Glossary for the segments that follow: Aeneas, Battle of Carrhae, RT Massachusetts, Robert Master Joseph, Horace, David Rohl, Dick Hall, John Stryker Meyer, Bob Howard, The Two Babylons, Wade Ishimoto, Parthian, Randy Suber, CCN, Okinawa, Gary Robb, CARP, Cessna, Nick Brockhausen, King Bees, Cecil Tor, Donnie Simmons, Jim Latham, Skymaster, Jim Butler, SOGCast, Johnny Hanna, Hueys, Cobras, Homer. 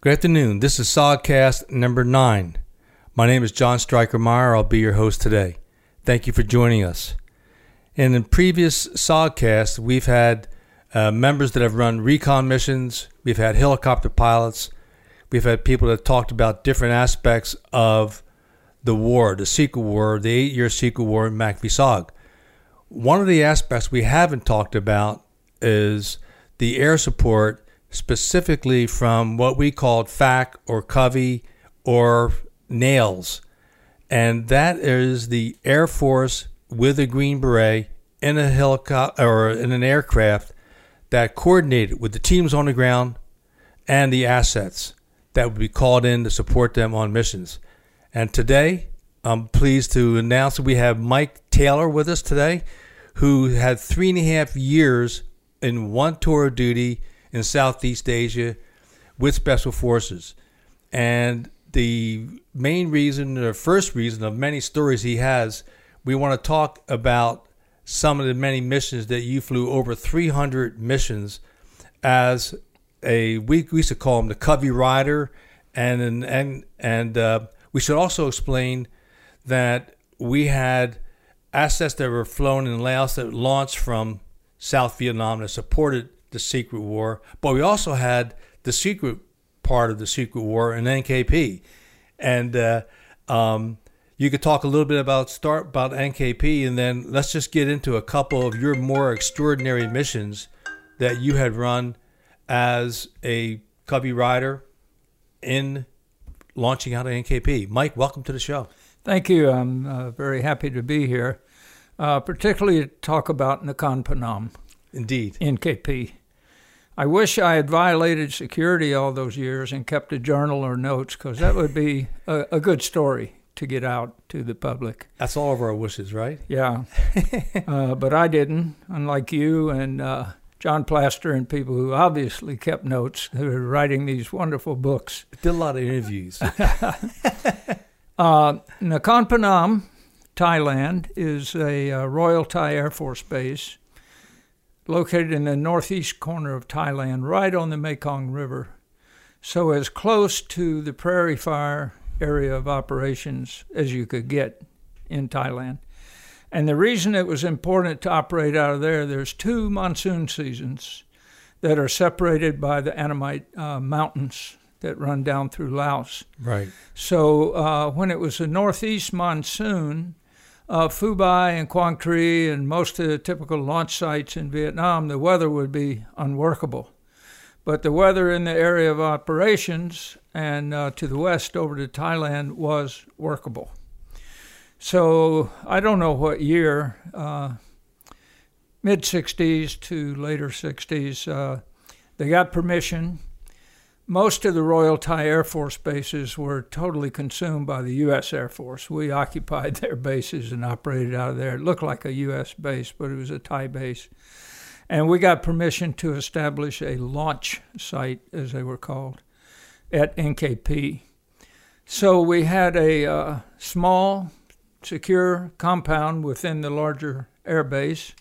Good afternoon. This is SOGCast number 9. My name is John Stryker Meyer. I'll be your host today. Thank you for joining us. And in previous SOGCasts, we've had members that have run recon missions. We've had helicopter pilots. We've had people that talked about different aspects of the war, the secret war, the 8-year secret war in MACV SOG. One of the aspects we haven't talked about is the air support, specifically from what we called FAC or Covey or NAILS. And that is the Air Force with a Green Beret in a helicopter or in an aircraft that coordinated with the teams on the ground and the assets that would be called in to support them on missions. And today, I'm pleased to announce that we have Mike Taylor with us today, who had 3.5 years in one tour of duty in Southeast Asia with Special Forces. And the main reason, the first reason of many stories he has, we want to talk about some of the many missions that you flew, over 300 missions as a week. We used to call him the Covey Rider. And we should also explain that we had assets that were flown in Laos that launched from South Vietnam that supported the secret war, but we also had the secret part of the secret war in NKP. And you could talk a little bit about NKP, and then let's just get into a couple of your more extraordinary missions that you had run as a Covey Rider in launching out of NKP. Mike, welcome to the show. Thank you. I'm very happy to be here, particularly to talk about Nakhon Phanom. Indeed. NKP. I wish I had violated security all those years and kept a journal or notes, because that would be a good story to get out to the public. That's all of our wishes, right? Yeah. But I didn't, unlike you and John Plaster and people who obviously kept notes, who are writing these wonderful books. Did a lot of interviews. Nakhon Phanom, Thailand, is a Royal Thai Air Force base located in the northeast corner of Thailand, right on the Mekong River, so as close to the Prairie Fire area of operations as you could get in Thailand. And the reason it was important to operate out of there, there's two monsoon seasons that are separated by the Annamite mountains that run down through Laos. Right. So when it was the northeast monsoon, Phu Bai and Quang Tri and most of the typical launch sites in Vietnam, the weather would be unworkable. But the weather in the area of operations and to the west over to Thailand was workable. So I don't know what year, mid-60s to later 60s, they got permission. Most of the Royal Thai Air Force bases were totally consumed by the U.S. Air Force. We occupied their bases and operated out of there. It looked like a U.S. base, but it was a Thai base. And we got permission to establish a launch site, as they were called, at NKP. So we had a small, secure compound within the larger air base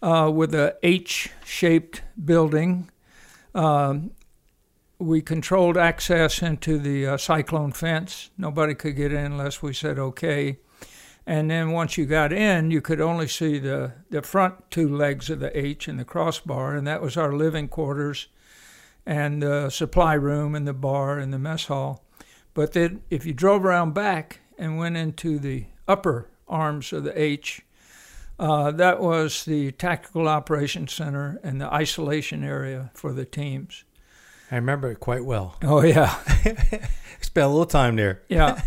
with a H-shaped building. We controlled access into the cyclone fence. Nobody could get in unless we said okay. And then once you got in, you could only see the front two legs of the H and the crossbar, and that was our living quarters and the supply room and the bar and the mess hall. But then if you drove around back and went into the upper arms of the H, that was the Tactical Operations Center and the isolation area for the teams. I remember it quite well. Oh, yeah. Spent a little time there. Yeah.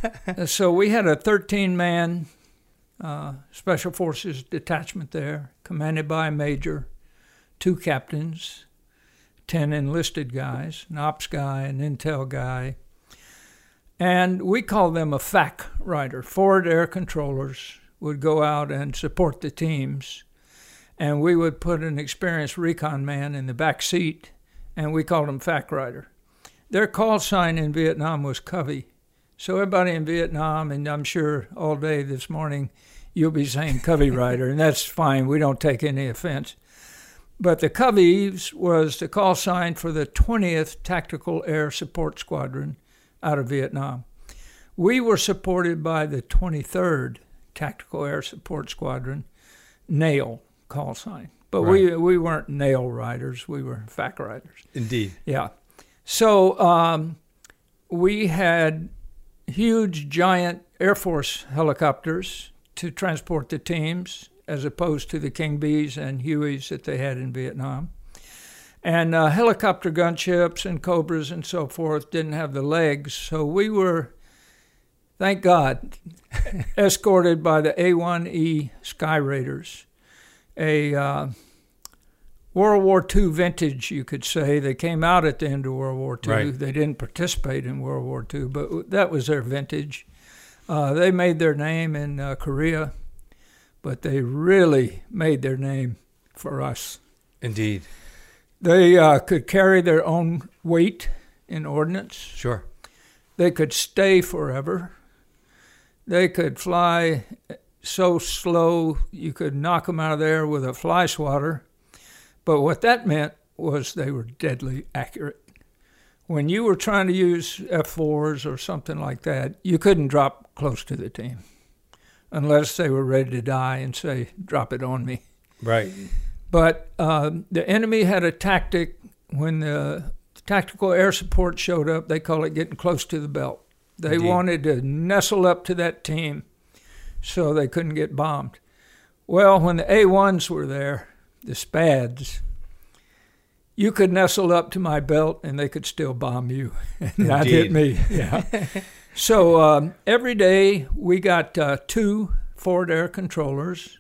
So we had a 13-man Special Forces detachment there, commanded by a major, 2 captains, 10 enlisted guys, an ops guy, an intel guy. And we called them a FAC rider. Forward air controllers would go out and support the teams. And we would put an experienced recon man in the back seat, and we called him FAC rider. Their call sign in Vietnam was Covey. So everybody in Vietnam, and I'm sure all day this morning, you'll be saying Covey rider, and that's fine. We don't take any offense. But the Coveys was the call sign for the 20th Tactical Air Support Squadron out of Vietnam. We were supported by the 23rd Tactical Air Support Squadron, NAIL call sign. But right. we weren't NAIL riders. We were FAC riders. Indeed. Yeah. So we had huge, giant Air Force helicopters to transport the teams, as opposed to the King Bees and Hueys that they had in Vietnam. And helicopter gunships and Cobras and so forth didn't have the legs. So we were, thank God, escorted by the A-1E Sky Raiders, a World War II vintage, you could say. They came out at the end of World War II. Right. They didn't participate in World War II, but that was their vintage. They made their name in Korea, but they really made their name for us. Indeed. They could carry their own weight in ordnance. Sure. They could stay forever. They could fly so slow you could knock them out of the air with a fly swatter. But what that meant was they were deadly accurate. When you were trying to use F-4s or something like that, you couldn't drop close to the team unless they were ready to die and say, drop it on me. Right. But the enemy had a tactic. When the tactical air support showed up, they call it getting close to the belt. They Indeed. Wanted to nestle up to that team so they couldn't get bombed. Well, when the A1s were there, the SPADs, you could nestle up to my belt and they could still bomb you. And that hit me. Yeah. So every day we got 2 forward air controllers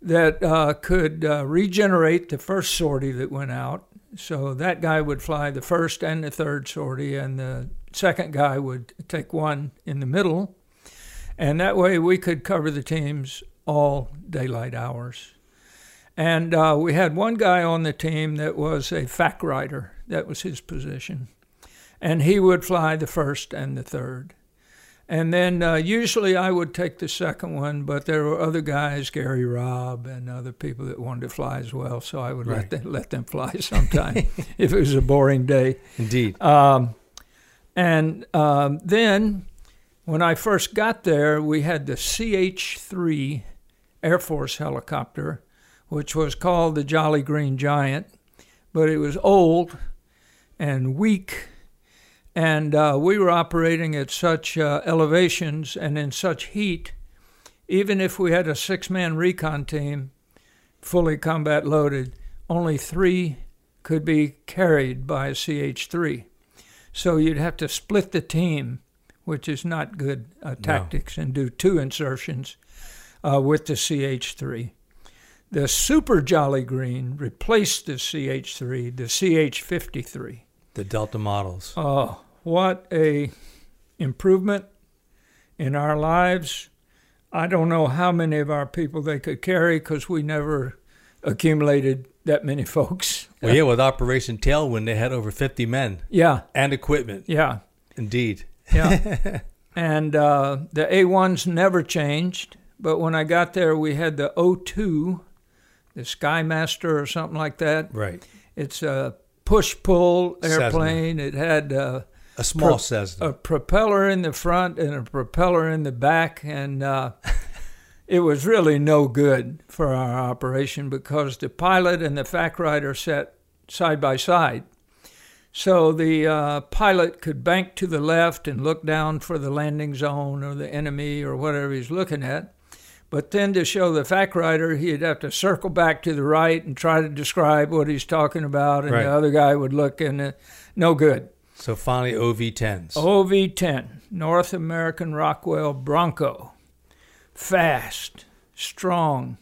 that could regenerate the first sortie that went out. So that guy would fly the first and the third sortie, and the second guy would take one in the middle. And that way we could cover the teams all daylight hours. And we had one guy on the team that was a FAC rider. That was his position. And he would fly the first and the third. And then usually I would take the second one, but there were other guys, Gary Robb and other people that wanted to fly as well, so I would Right. let them fly sometime if it was a boring day. Indeed. And then when I first got there, we had the CH-3 Air Force helicopter, which was called the Jolly Green Giant, but it was old and weak. And we were operating at such elevations and in such heat, even if we had a 6-man recon team, fully combat loaded, only 3 could be carried by a CH-3. So you'd have to split the team, which is not good tactics, and do 2 insertions with the CH-3. The Super Jolly Green replaced the CH-3, the CH-53. The Delta models. Oh, what a improvement in our lives. I don't know how many of our people they could carry because we never accumulated that many folks. Well, yeah, with Operation Tailwind, they had over 50 men. Yeah. And equipment. Yeah. Indeed. Yeah. And the A1s never changed, but when I got there, we had the O2, the Skymaster or something like that. Right. It's a push-pull airplane. Cessna. It had a small Cessna. A propeller in the front and a propeller in the back, and it was really no good for our operation because the pilot and the FAC rider sat side by side. So the pilot could bank to the left and look down for the landing zone or the enemy or whatever he's looking at. But then to show the FAC rider, he'd have to circle back to the right and try to describe what he's talking about, and the other guy would look, and no good. So finally, OV-10s. OV-10, North American Rockwell Bronco. Fast, strong.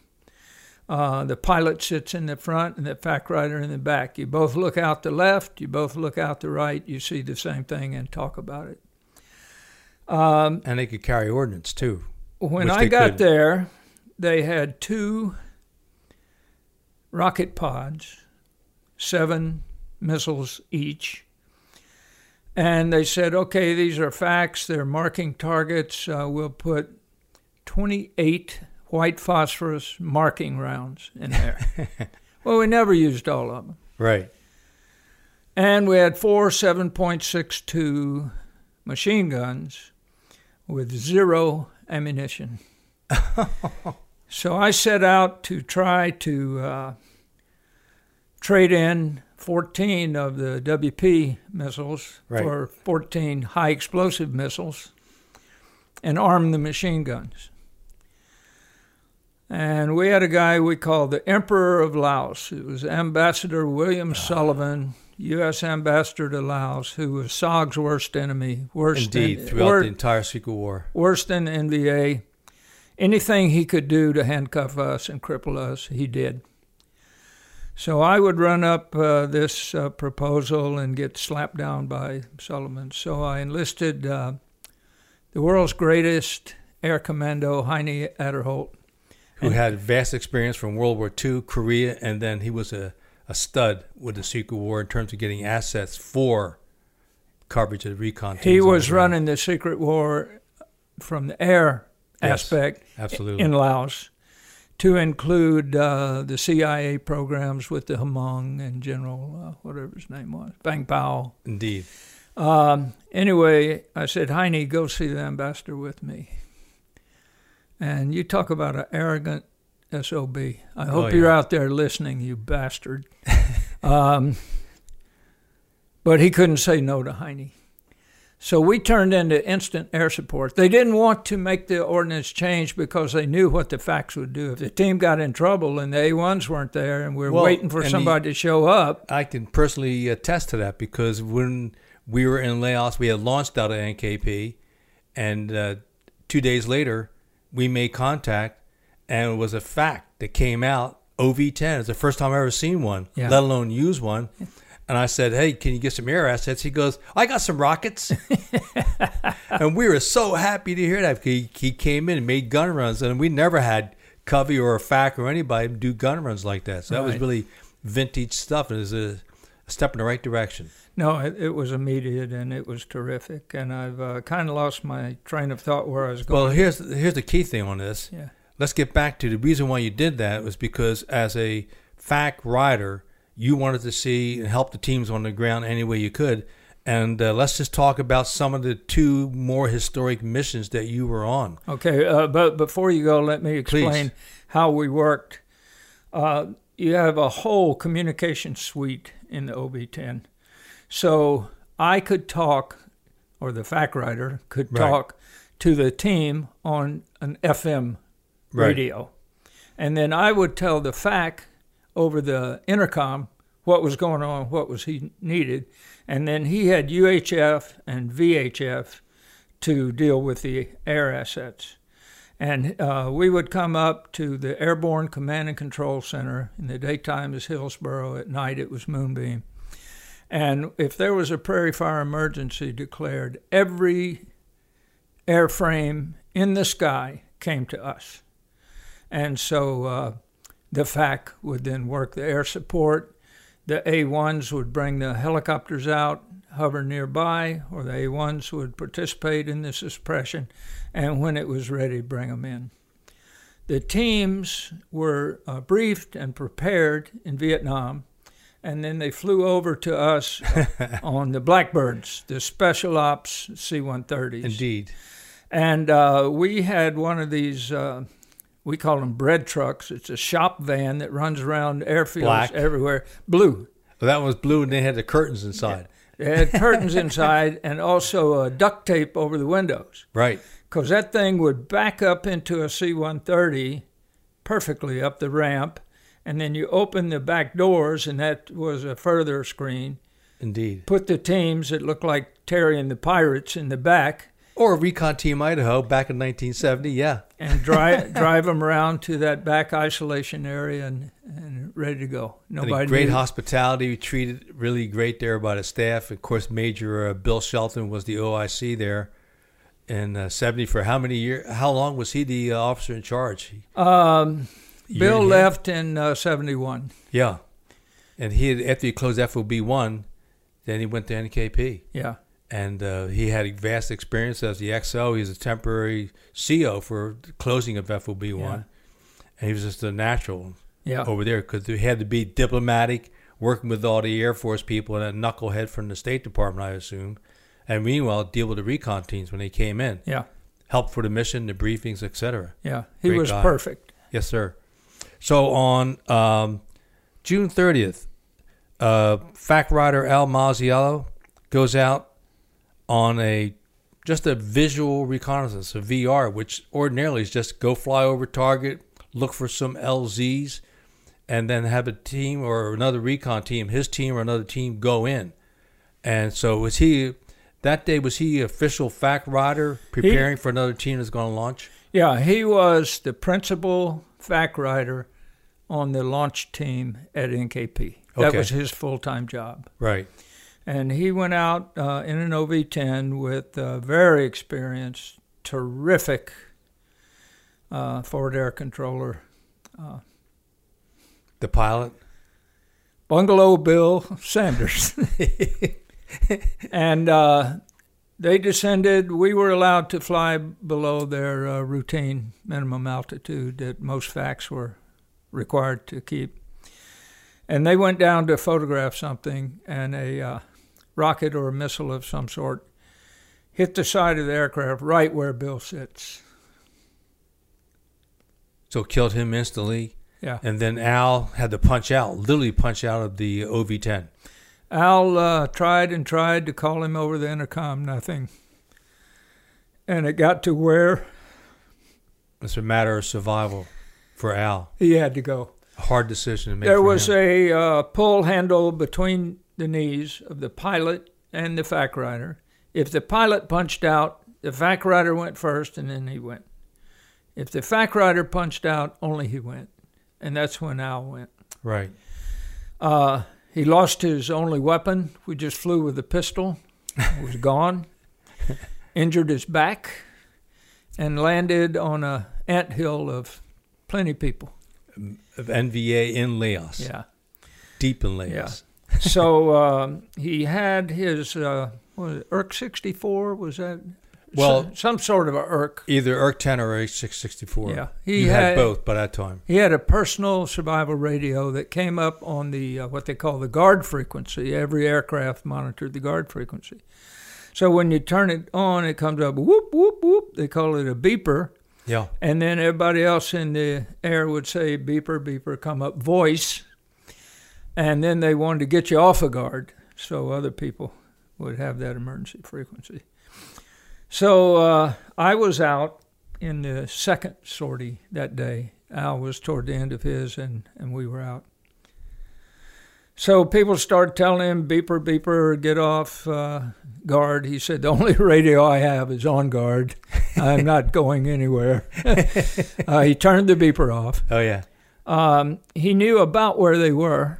The pilot sits in the front and the FAC rider in the back. You both look out the left, you both look out the right, you see the same thing and talk about it. And they could carry ordnance too. When I got there, they had 2 rocket pods, 7 missiles each. And they said, okay, these are FACs, they're marking targets. We'll put 28 white phosphorus marking rounds in there. Well, we never used all of them. Right. And we had 4 7.62 machine guns with 0 ammunition. So I set out to try to trade in 14 of the WP missiles for 14 high explosive missiles and arm the machine guns. And we had a guy we called the Emperor of Laos. It was Ambassador William Sullivan, U.S. Ambassador to Laos, who was SOG's worst enemy. Indeed, throughout the entire Secret War. Worse than the NVA. Anything he could do to handcuff us and cripple us, he did. So I would run up this proposal and get slapped down by Sullivan. So I enlisted the world's greatest air commando, Heine Adderholt. Who had vast experience from World War II, Korea, and then he was a stud with the Secret War in terms of getting assets for coverage of recon teams. He was running the Secret War from the air aspect in Laos to include the CIA programs with the Hmong and General, whatever his name was, Bang Pao. Indeed. Anyway, I said, Heine, go see the ambassador with me. And you talk about an arrogant SOB. I hope you're out there listening, you bastard. But he couldn't say no to Heine. So we turned into instant air support. They didn't want to make the ordinance change because they knew what the FACs would do. If the team got in trouble and the A1s weren't there and we're waiting for somebody to show up. I can personally attest to that because when we were in Laos, we had launched out of NKP, and 2 days later, we made contact, and it was a fact that came out, OV-10. It's the first time I've ever seen one, let alone use one. And I said, hey, can you get some air assets? He goes, I got some rockets. And we were so happy to hear that. He came in and made gun runs, and we never had Covey or a FAC or anybody do gun runs like that. So that was really vintage stuff. It was a step in the right direction. No, it was immediate, and it was terrific, and I've kind of lost my train of thought where I was going. Well, here's the key thing on this. Yeah. Let's get back to the reason why you did that was because as a FAC rider, you wanted to see and help the teams on the ground any way you could, and let's just talk about some of the 2 more historic missions that you were on. Okay, but before you go, let me explain how we worked. You have a whole communication suite in the OB-10. So I could talk, or the FAC rider could talk to the team on an FM radio. And then I would tell the FAC over the intercom what was going on, what was he needed. And then he had UHF and VHF to deal with the air assets. And we would come up to the Airborne Command and Control Center. In the daytime it was Hillsborough. At night it was Moonbeam. And if there was a prairie fire emergency declared, every airframe in the sky came to us. And so the FAC would then work the air support. The A1s would bring the helicopters out, hover nearby, or the A1s would participate in the suppression, and when it was ready, bring them in. The teams were briefed and prepared in Vietnam. And then they flew over to us on the Blackbirds, the Special Ops C-130s. Indeed. And we had one of these, we call them bread trucks. It's a shop van that runs around airfields everywhere. Blue. Well, that was blue, and they had the curtains inside. It had curtains inside and also duct tape over the windows. Right. Because that thing would back up into a C-130 perfectly up the ramp, and then you open the back doors, and that was a further screen. Indeed. Put the teams that looked like Terry and the Pirates in the back. Or Recon Team Idaho back in 1970, yeah. And drive them around to that back isolation area and ready to go. Nobody great knew. Hospitality. We treated really great there by the staff. Of course, Major Bill Shelton was the OIC there in 70 for how many years? How long was he the officer in charge? Bill left in 71. Yeah. And he had, after he closed FOB1, then he went to NKP. Yeah. And he had a vast experience as the XO. He was a temporary CO for closing of FOB1. Yeah. And he was just a natural over there because he had to be diplomatic, working with all the Air Force people and a knucklehead from the State Department, I assume. And meanwhile, deal with the recon teams when they came in. Yeah. Help for the mission, the briefings, et cetera. Yeah. He was perfect. Yes, sir. So on June 30th, FAC rider Al Maziello goes out on a visual reconnaissance, a VR, which ordinarily is just go fly over target, look for some LZs, and then have a team or another recon team, his team or another team, go in. And so was he, that day, was he official FAC rider preparing for another team that's going to launch? Yeah, he was the principal FAC rider on the launch team at NKP. That was his full-time job. Right. And he went out in an OV-10 with very experienced, terrific forward air controller. The pilot? Bungalow Bill Sanders. And they descended. We were allowed to fly below their routine minimum altitude that most FACs were required to keep. And they went down to photograph something, and a rocket or a missile of some sort hit the side of the aircraft right where Bill sits. So killed him instantly. Yeah. And then Al had to literally punch out of the OV-10. Al tried to call him over the intercom, nothing. And it got to where? It's a matter of survival for Al. He had to go. A hard decision to make. There was a pull handle between the knees of the pilot and the FAC rider. If the pilot punched out, the FAC rider went first, and then he went. If the FAC rider punched out, only he went. And that's when Al went. Right. He lost his only weapon. We just flew with a pistol. It was gone. Injured his back and landed on an anthill of plenty of people. Of NVA in Laos. Yeah. Deep in Laos. Yeah. So he had his, ERC 64, was that? Well, some sort of an ERC. Either ERC 10 or ERC 664. Yeah. He had both by that time. He had a personal survival radio that came up on the what they call the guard frequency. Every aircraft monitored the guard frequency. So when you turn it on, it comes up, whoop, whoop, whoop. They call it a beeper. Yeah. And then everybody else in the air would say, beeper, beeper, come up, voice. And then they wanted to get you off a guard so other people would have that emergency frequency. So I was out in the second sortie that day. Al was toward the end of his, and we were out. So people started telling him, beeper, beeper, get off guard. He said, the only radio I have is on guard. I'm not going anywhere. He turned the beeper off. Oh, yeah. He knew about where they were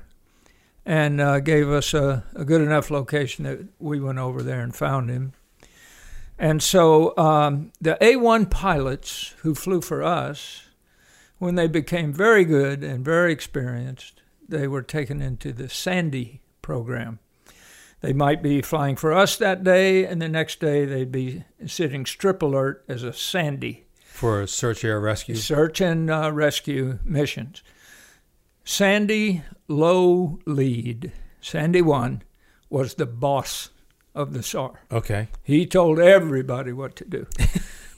and gave us a good enough location that we went over there and found him. And so the A-1 pilots who flew for us, when they became very good and very experienced, they were taken into the Sandy program. They might be flying for us that day, and the next day they'd be sitting strip alert as a Sandy. For a search, air, rescue? Search and rescue missions. Sandy Low Lead, Sandy 1, was the boss of the SAR. Okay. He told everybody what to do.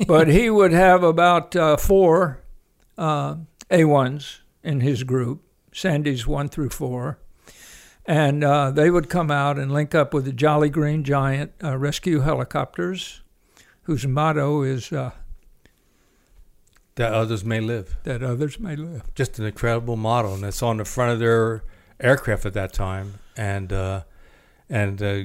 But he would have about four A1s in his group, Sandy's 1 through 4, And they would come out and link up with the Jolly Green Giant rescue helicopters, whose motto is... that others may live. That others may live. Just an incredible motto, and it's on the front of their aircraft at that time. And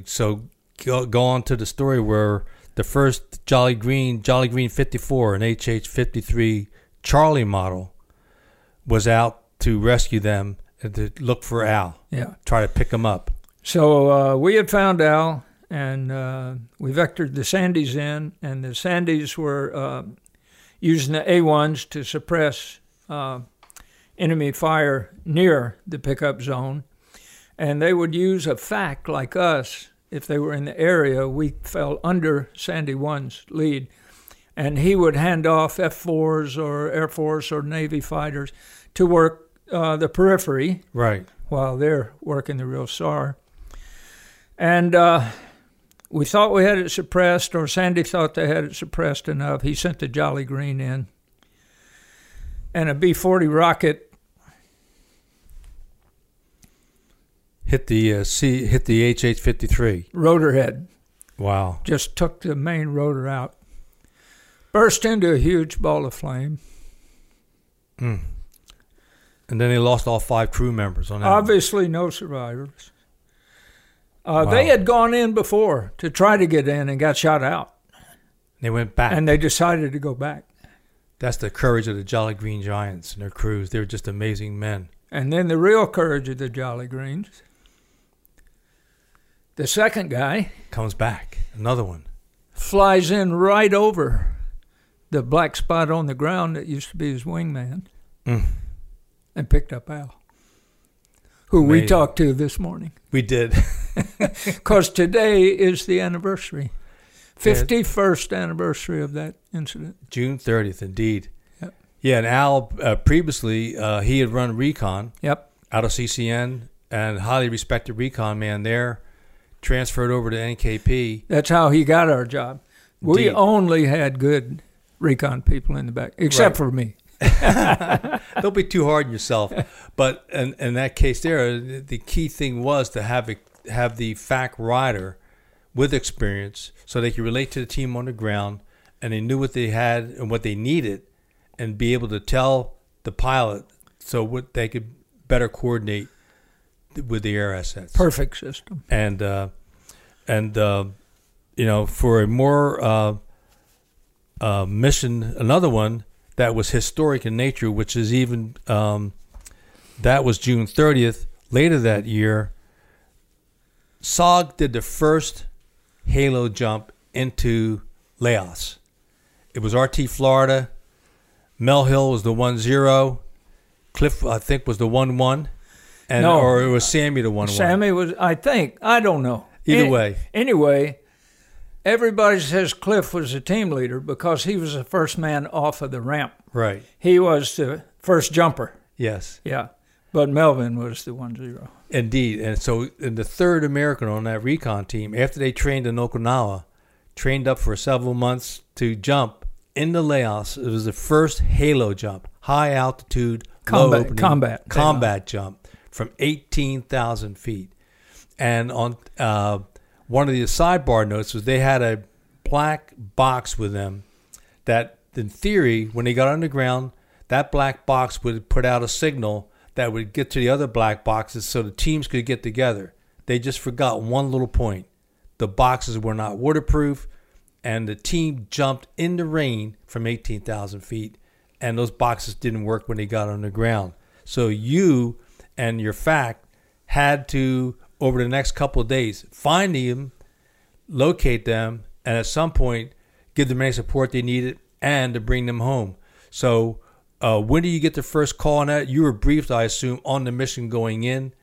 so go on to the story where the first Jolly Green 54, an HH-53 Charlie model, was out to rescue them and to look for Al. Yeah. Try to pick him up. So we had found Al, and we vectored the Sandys in, and the Sandys were... using the A-1s to suppress enemy fire near the pickup zone. And they would use a FAC like us. If they were in the area, we fell under Sandy 1's lead. And he would hand off F-4s or Air Force or Navy fighters to work the periphery. Right. While they're working the real SAR. And... we thought we had it suppressed, or Sandy thought they had it suppressed enough. He sent the Jolly Green in. And a B-40 rocket hit the hit the HH-53. Rotor head. Wow. Just took the main rotor out. Burst into a huge ball of flame. Mm. And then they lost all 5 crew members on that. Obviously no survivors. Wow. They had gone in before to try to get in and got shot out. They went back. And they decided to go back. That's the courage of the Jolly Green Giants and their crews. They were just amazing men. And then the real courage of the Jolly Greens. The second guy. Comes back. Another one. Flies in right over the black spot on the ground that used to be his wingman. Mm. And picked up Al. Who amazing. We talked to this morning. We did. Because today is the anniversary, 51st anniversary of that incident. June 30th, indeed. Yep. Yeah, and Al, previously, he had run recon out of CCN, and highly respected recon man there, transferred over to NKP. That's how he got our job. Indeed. We only had good recon people in the back, except for me. Don't be too hard on yourself. But in that case there, the key thing was to have the FAC rider with experience so they could relate to the team on the ground, and they knew what they had and what they needed, and be able to tell the pilot so what they could better coordinate with the air assets. Perfect system. And you know, for a more mission, another one that was historic in nature, which is even, that was June 30th, later that year, SOG did the first halo jump into Laos. It was RT Florida. Mel Hill was the 1-0. Cliff, I think, was the 1-1. And no, or it was Sammy the 1-1. Sammy was, I think. I don't know. Either way. Anyway, everybody says Cliff was the team leader because he was the first man off of the ramp. Right. He was the first jumper. Yes. Yeah. But Melvin was the 1-0. Indeed. And so the third American on that recon team, after they trained in Okinawa, trained up for several months to jump into Laos. It was the first halo jump, high altitude, combat jump from 18,000 feet. And on one of the sidebar notes was they had a black box with them that, in theory, when they got underground, that black box would put out a signal that would get to the other black boxes so the teams could get together. They just forgot one little point. The boxes were not waterproof, and the team jumped in the rain from 18,000 feet, and those boxes didn't work when they got on the ground. So you and your FAC had to, over the next couple of days, find them, locate them, and at some point give them any support they needed and to bring them home. So... when do you get the first call on that? You were briefed, I assume, on the mission going in,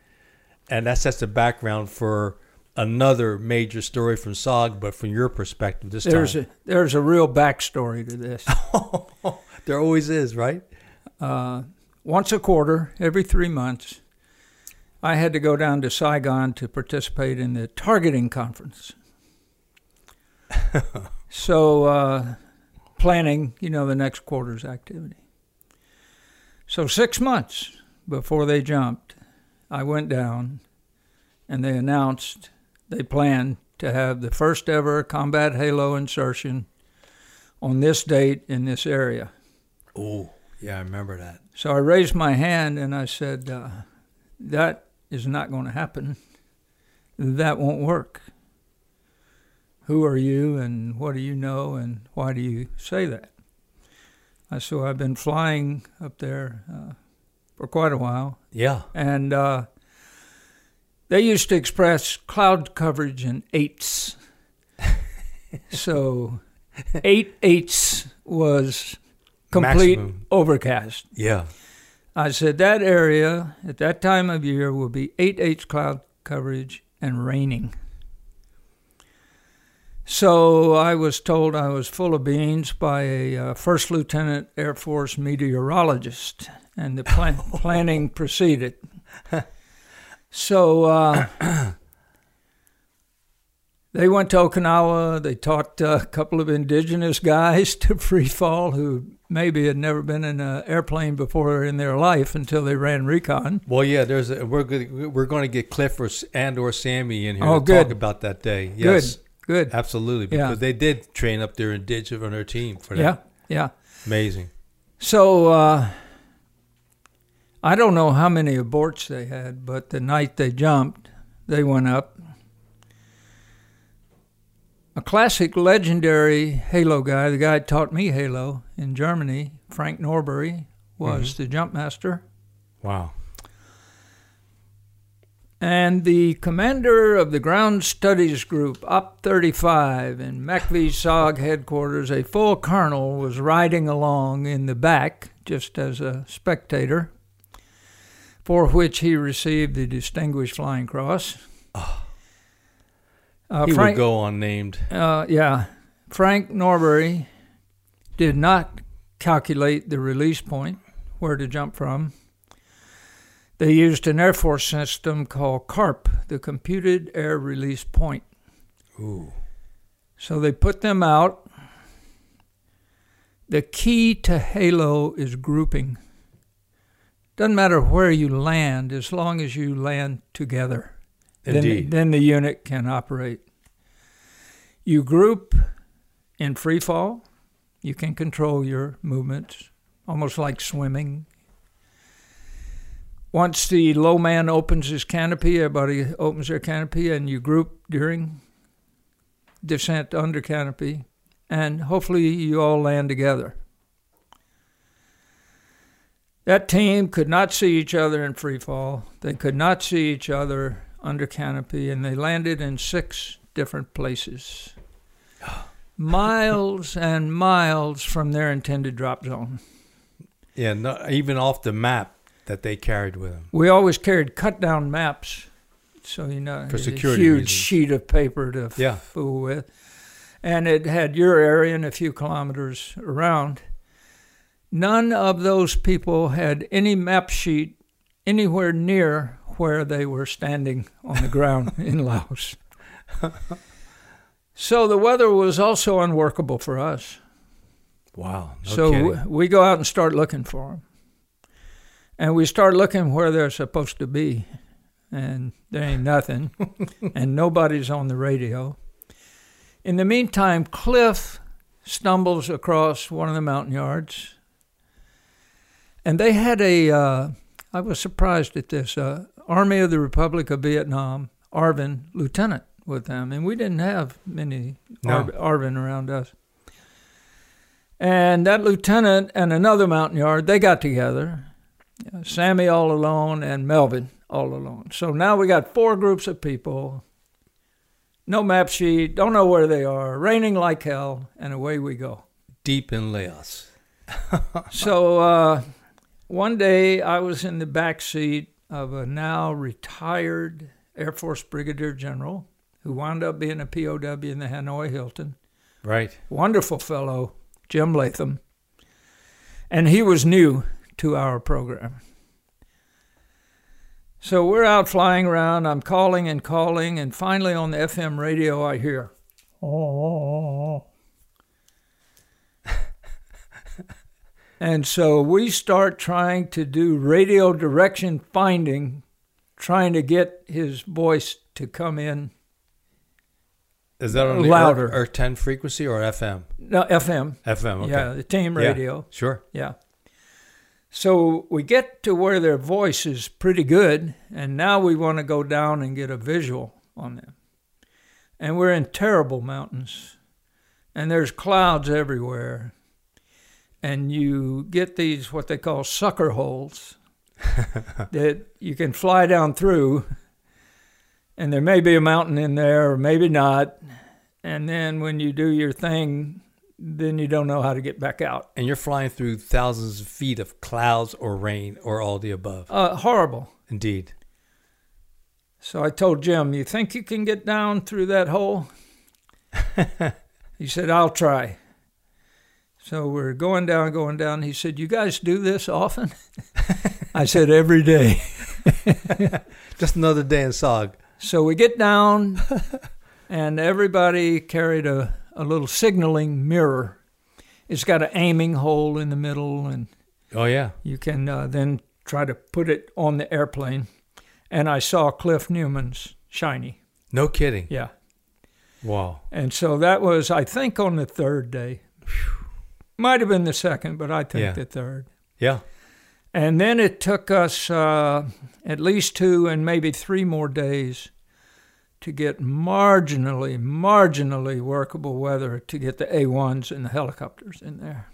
and that sets the background for another major story from SOG, but from your perspective this time. There's a real backstory to this. There always is, right? Once a quarter, every 3 months, I had to go down to Saigon to participate in the targeting conference. So planning, the next quarter's activity. So 6 months before they jumped, I went down and they announced they planned to have the first ever combat halo insertion on this date in this area. Oh, yeah, I remember that. So I raised my hand and I said, that is not going to happen. That won't work. Who are you and what do you know and why do you say that? So I've been flying up there for quite a while. Yeah. And they used to express cloud coverage in eighths. So 8/8 was complete maximum overcast. Yeah. I said that area at that time of year will be 8/8 cloud coverage and raining. So I was told I was full of beans by a first lieutenant Air Force meteorologist, and the planning proceeded. So they went to Okinawa. They taught a couple of indigenous guys to free fall who maybe had never been in an airplane before in their life until they ran recon. Well, yeah, there's we're going to get Cliff or Sammy in here to talk about that day. Yes. Good. Absolutely, because they did train up their indigenous on their team for that. Yeah. Amazing. So I don't know how many aborts they had, but the night they jumped, they went up. A classic legendary Halo guy, the guy that taught me Halo in Germany, Frank Norbury, was the jump master. Wow. And the commander of the Ground Studies Group, Op 35, in MACV SOG headquarters, a full colonel, was riding along in the back just as a spectator, for which he received the Distinguished Flying Cross. Oh. He would go unnamed. Frank Norbury did not calculate the release point, where to jump from. They used an Air Force system called CARP, the Computed Air Release Point. Ooh. So they put them out. The key to Halo is grouping. Doesn't matter where you land, as long as you land together. Indeed. Then the unit can operate. You group in free fall. You can control your movements, almost like swimming. Once the low man opens his canopy, everybody opens their canopy, and you group during descent under canopy, and hopefully you all land together. That team could not see each other in free fall. They could not see each other under canopy, and they landed in 6 different places, miles and miles from their intended drop zone. Yeah, not even off the map that they carried with them. We always carried cut-down maps, so you know, for security reasons. Sheet of paper to fool with. And it had your area and a few kilometers around. None of those people had any map sheet anywhere near where they were standing on the ground in Laos. So the weather was also unworkable for us. Wow. We go out and start looking for them. And we start looking where they're supposed to be, and there ain't nothing, and nobody's on the radio. In the meantime, Cliff stumbles across one of the mountain yards, and they had I was surprised at this, Army of the Republic of Vietnam, Arvin lieutenant with them, and we didn't have many Arvin around us. And that lieutenant and another mountain yard, they got together. Sammy all alone and Melvin all alone. So now we got 4 groups of people, no map sheet, don't know where they are, raining like hell, and away we go. Deep in Laos. So one day I was in the back seat of a now retired Air Force Brigadier General who wound up being a POW in the Hanoi Hilton. Right. Wonderful fellow, Jim Latham. And he was new to our program. So we're out flying around. I'm calling, and finally on the FM radio I hear, And so we start trying to do radio direction finding trying to get his voice to come in. Is that on louder? Earth 10 frequency or FM? No, FM. FM, okay. Yeah, the team radio. Yeah, sure. Yeah. So we get to where their voice is pretty good, and now we want to go down and get a visual on them. And we're in terrible mountains, and there's clouds everywhere, and you get these what they call sucker holes that you can fly down through. And there may be a mountain in there, or maybe not. And then when you do your thing, then you don't know how to get back out. And you're flying through thousands of feet of clouds or rain or all the above. Horrible. Indeed. So I told Jim, you think you can get down through that hole? He said, I'll try. So we're going down. He said, you guys do this often? I said, every day. Just another day in SOG. So we get down, and everybody carried a little signaling mirror. It's got an aiming hole in the middle, and you can then try to put it on the airplane. And I saw Cliff Newman's shiny. No kidding. Yeah. Wow. And so that was, I think, on the third day. Might have been the second, but I think the third. Yeah. And then it took us at least 2 and maybe 3 more days to get marginally workable weather to get the A1s and the helicopters in there.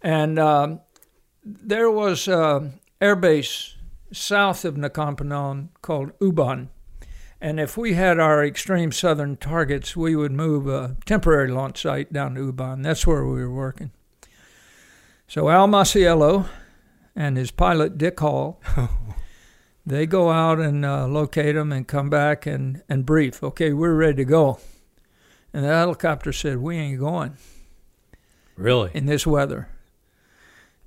And there was an airbase south of Nakhon Phanom called Ubon. And if we had our extreme southern targets, we would move a temporary launch site down to Ubon. That's where we were working. So Al Maziello and his pilot, Dick Hall, they go out and locate them and come back and brief. Okay, we're ready to go. And the helicopter said, we ain't going. Really? In this weather.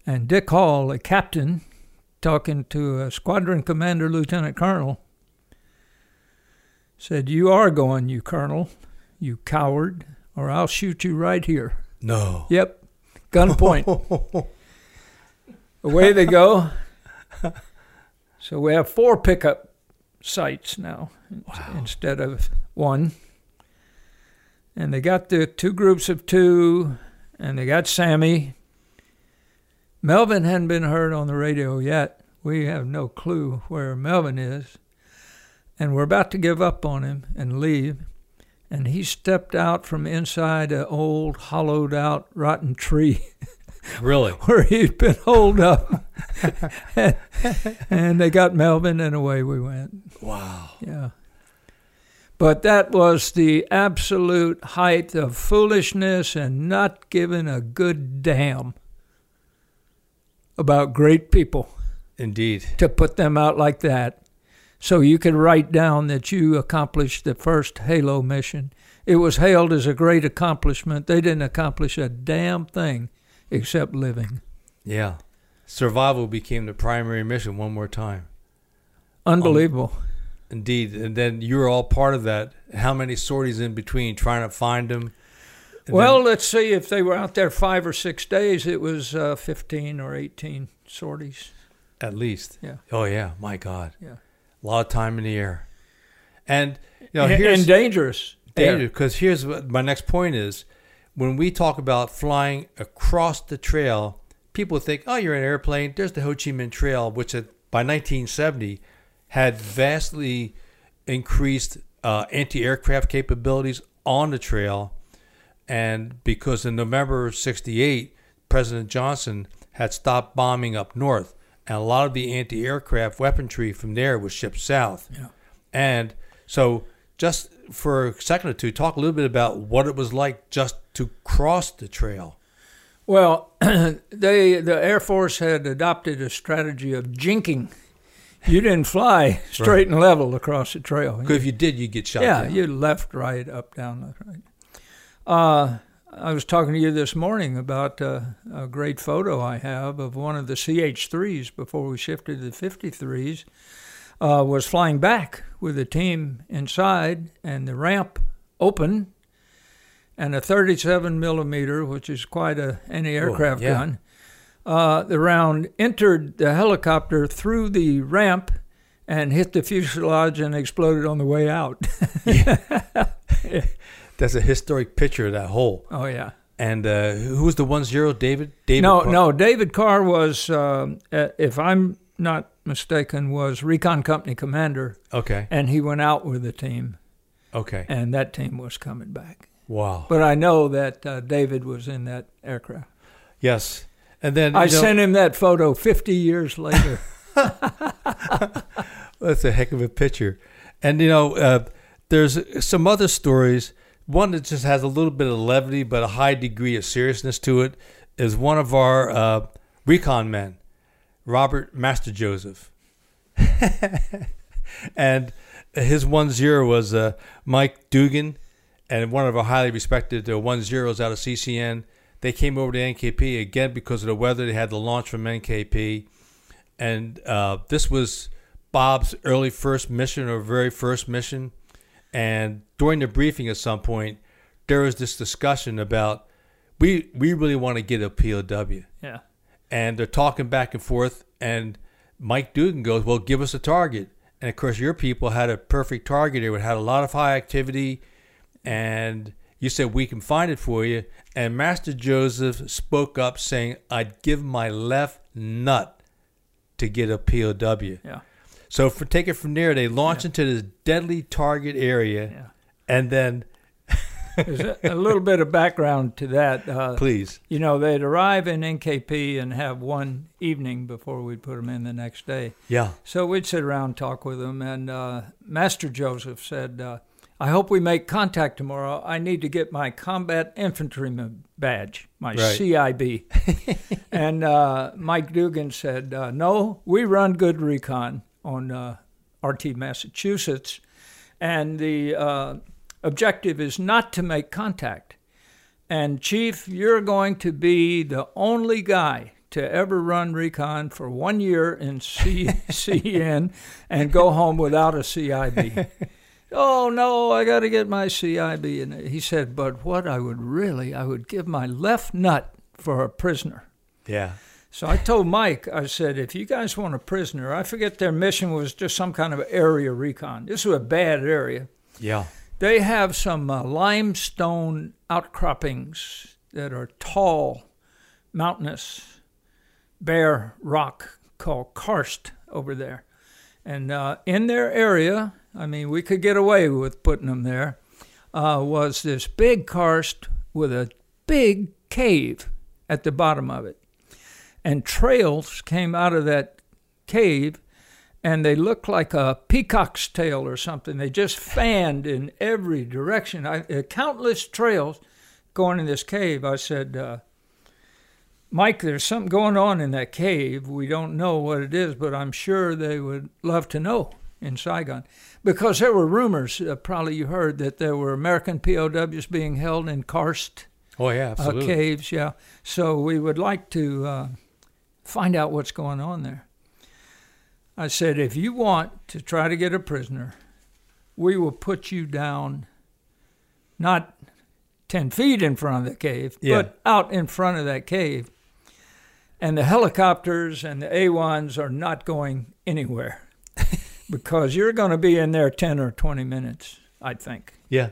And Dick Hall, a captain, talking to a squadron commander, lieutenant colonel, said, you are going, you colonel, you coward, or I'll shoot you right here. No. Yep. Gunpoint. Away they go. So we have 4 pickup sites now instead of 1. And they got the 2 groups of 2, and they got Sammy. Melvin hadn't been heard on the radio yet. We have no clue where Melvin is. And we're about to give up on him and leave. And he stepped out from inside an old, hollowed-out, rotten tree. Really? Where he'd been holed up. And they got Melvin, and away we went. Wow. Yeah. But that was the absolute height of foolishness and not giving a good damn about great people. Indeed. To put them out like that. So you could write down that you accomplished the first Halo mission. It was hailed as a great accomplishment. They didn't accomplish a damn thing except living. Yeah. Survival became the primary mission one more time. Unbelievable. Indeed. And then you were all part of that. How many sorties in between trying to find them? Well, let's see. If they were out there 5 or 6 days, it was 15 or 18 sorties. At least. Yeah. Oh, yeah. My God. Yeah. A lot of time in the air. And here's dangerous. Dangerous, because here's what my next point is. When we talk about flying across the trail, people think, oh, you're in an airplane. There's the Ho Chi Minh Trail, which by 1970 had vastly increased anti-aircraft capabilities on the trail. And because in November of 1968, President Johnson had stopped bombing up north. And a lot of the anti-aircraft weaponry from there was shipped south. Yeah. And so just for a second or two, talk a little bit about what it was like just to cross the trail. Well, the Air Force had adopted a strategy of jinking. You didn't fly straight and level across the trail. Because if you did, you'd get shot down. You left, right, up, down, left, right. I was talking to you this morning about a great photo I have of one of the CH-3s before we shifted to the 53s, was flying back with a team inside and the ramp open and a 37 millimeter, which is quite an anti-aircraft gun. The round entered the helicopter through the ramp and hit the fuselage and exploded on the way out. Yeah. That's a historic picture of that hole. Oh, yeah. And who was the 1-0, David? No, David Carr was, if I'm not mistaken, was recon company commander. Okay. And he went out with the team. Okay. And that team was coming back. Wow. But I know that David was in that aircraft. Yes. And then I sent him that photo 50 years later. That's a heck of a picture. And, there's some other stories. One that just has a little bit of levity but a high degree of seriousness to it is one of our recon men, Robert Master Joseph. And his 1-0 was Mike Dugan, and one of our highly respected 1-0s out of CCN. They came over to NKP again because of the weather. They had the launch from NKP. And this was Bob's very first mission. And during the briefing at some point, there was this discussion about, we really want to get a POW. Yeah. And they're talking back and forth, and Mike Dugan goes, well, give us a target. And, of course, your people had a perfect target. It had a lot of high activity, and you said, we can find it for you. And Master Joseph spoke up saying, I'd give my left nut to get a POW. Yeah. So take it from there, they launch into this deadly target area, and then... There's a little bit of background to that. Please. They'd arrive in NKP and have one evening before we'd put them in the next day. Yeah. So we'd sit around, talk with them, and Master Joseph said, I hope we make contact tomorrow. I need to get my combat infantryman badge, my CIB. And Mike Dugan said, no, we run good recon on RT Massachusetts, and the objective is not to make contact. And Chief, you're going to be the only guy to ever run recon for 1 year in CN and go home without a CIB. Oh, no, I got to get my CIB. And he said, but what I would give my left nut for a prisoner. Yeah. So I told Mike, I said, if you guys want a prisoner, I forget their mission was just some kind of area recon. This was a bad area. Yeah. They have some limestone outcroppings that are tall, mountainous, bare rock called karst over there. And in their area, we could get away with putting them there, was this big karst with a big cave at the bottom of it. And trails came out of that cave, and they looked like a peacock's tail or something. They just fanned in every direction. Countless trails going in this cave. I said, Mike, there's something going on in that cave. We don't know what it is, but I'm sure they would love to know in Saigon. Because there were rumors, probably you heard, that there were American POWs being held in karst caves. Yeah. So we would like to... find out what's going on there. I said, if you want to try to get a prisoner, we will put you down not 10 feet in front of the cave, but out in front of that cave. And the helicopters and the A1s are not going anywhere because you're going to be in there 10 or 20 minutes, I think. Yeah.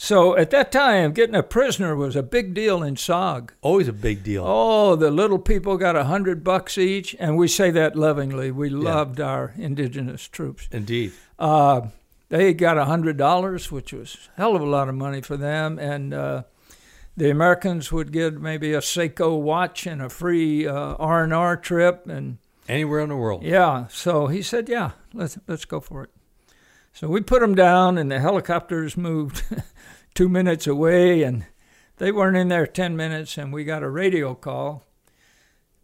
So at that time, getting a prisoner was a big deal in SOG. Always a big deal. Oh, the little people got $100 each, and we say that lovingly. We loved our indigenous troops. Indeed. They got $100, which was a hell of a lot of money for them, and the Americans would give maybe a Seiko watch and a free R&R trip. And anywhere in the world. Yeah. So he said, yeah, let's go for it. So we put them down, and the helicopters moved 2 minutes away, and they weren't in there 10 minutes, and we got a radio call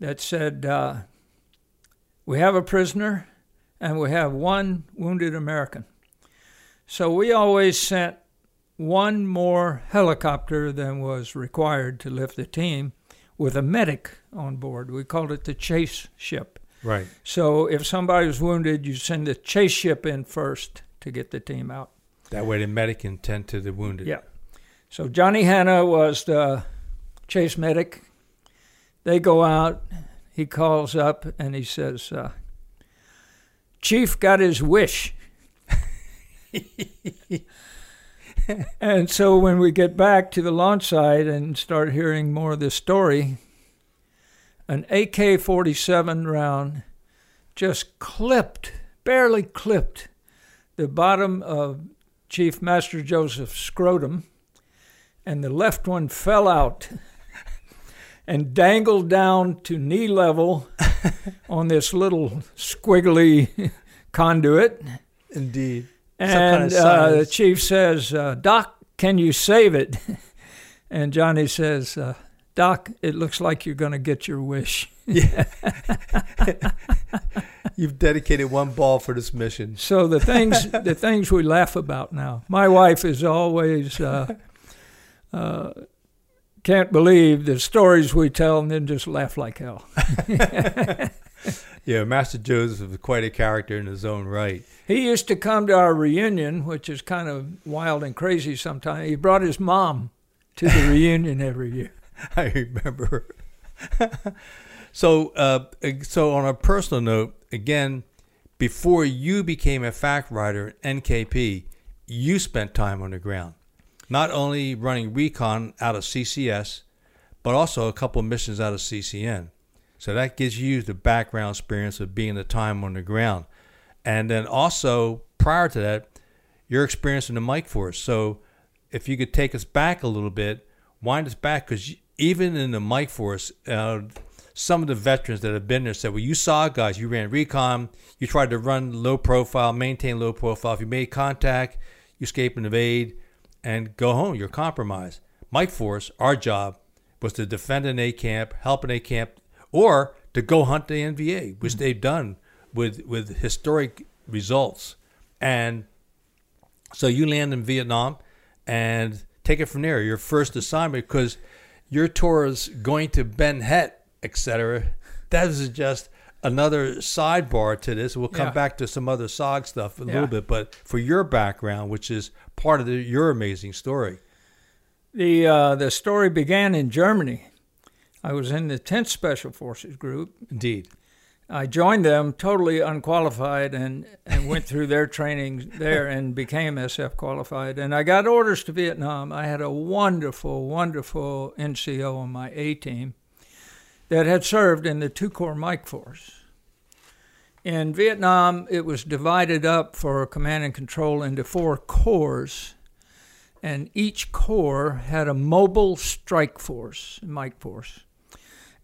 that said, we have a prisoner, and we have one wounded American. So we always sent one more helicopter than was required to lift the team with a medic on board. We called it the chase ship. Right. So if somebody was wounded, you send the chase ship in first to get the team out. That way the medic can tend to the wounded. Yeah. So Johnny Hanna was the chase medic. They go out. He calls up and he says, Chief got his wish. And so when we get back to the launch site and start hearing more of this story, an AK-47 round just clipped, barely clipped, the bottom of Chief Master Joseph's scrotum, and the left one fell out and dangled down to knee level on this little squiggly conduit. Indeed. And the chief says, Doc, can you save it? And Johnny says, Doc, it looks like you're going to get your wish. Yeah. You've dedicated one ball for this mission. So the things we laugh about now. My wife is always can't believe the stories we tell and then just laugh like hell. Yeah, Master Joseph was quite a character in his own right. He used to come to our reunion, which is kind of wild and crazy sometimes. He brought his mom to the reunion every year. I remember. So on a personal note, again, before you became a FAC rider at NKP, you spent time on the ground, not only running recon out of CCS, but also a couple of missions out of CCN. So that gives you the background experience of being the time on the ground. And then also, prior to that, your experience in the Mike Force. So if you could take us back a little bit, wind us back, because even in the Mike Force, some of the veterans that have been there said, well, you saw guys, you ran recon, you tried to run low profile, maintain low profile. If you made contact, you escape and evade, and go home, you're compromised. Mike Force, our job was to defend an A camp, help an A camp, or to go hunt the NVA, which they've done with historic results. And so you land in Vietnam and take it from there, your first assignment, because your tour is going to Ben Het, etc. That is just another sidebar to this. We'll come back to some other SOG stuff a little bit, but for your background, which is part of your amazing story. The story began in Germany. I was in the 10th Special Forces Group. Indeed. I joined them totally unqualified and went through their training there and became SF qualified. And I got orders to Vietnam. I had a wonderful, wonderful NCO on my A-team that had served in the 2-Corps Mike Force. In Vietnam, it was divided up for command and control into 4 corps, and each corps had a mobile strike force, Mike Force,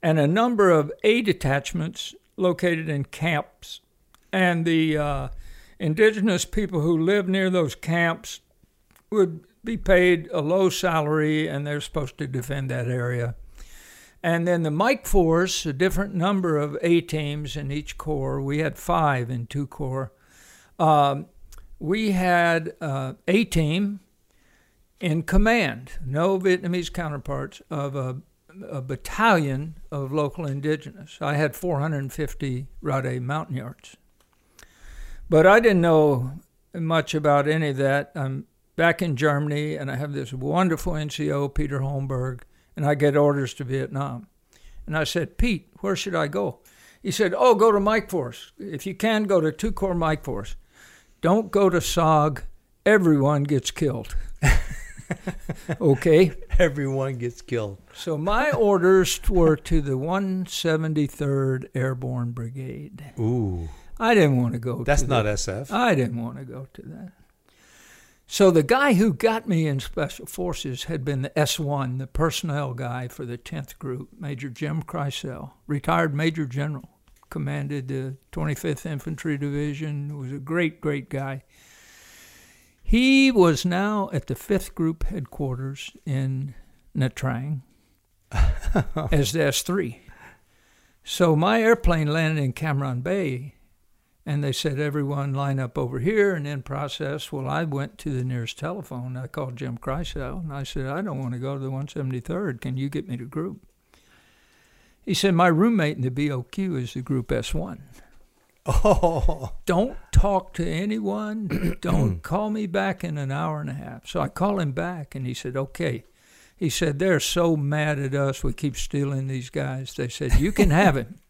and a number of A detachments located in camps. And the indigenous people who lived near those camps would be paid a low salary, and they're supposed to defend that area. And then the Mike Force, a different number of A teams in each corps. We had 5 in 2 Corps. We had A team in command, no Vietnamese counterparts, of a battalion of local indigenous. I had 450 Rade mountain yards. But I didn't know much about any of that. I'm back in Germany, and I have this wonderful NCO, Peter Holmberg, and I get orders to Vietnam. And I said, Pete, where should I go? He said, oh, go to Mike Force. If you can, go to 2-Corps Mike Force. Don't go to SOG. Everyone gets killed. Okay. Everyone gets killed. So my orders were to the 173rd Airborne Brigade. Ooh. I didn't want to go to that. That's not SF. I didn't want to go to that. So the guy who got me in Special Forces had been the S1, the personnel guy for the 10th group, Major Jim Kreisel, retired Major General, commanded the 25th Infantry Division, was a great, great guy. He was now at the 5th Group headquarters in Nha Trang as the S3. So my airplane landed in Cameron Bay, and they said, everyone line up over here and in process. Well, I went to the nearest telephone. I called Jim Kreisel, and I said, I don't want to go to the 173rd. Can you get me to group? He said, my roommate in the BOQ is the group S1. Oh. Don't talk to anyone. Don't call me back in an hour and a half. So I call him back, and he said, okay. He said, they're so mad at us. We keep stealing these guys. They said, you can have him,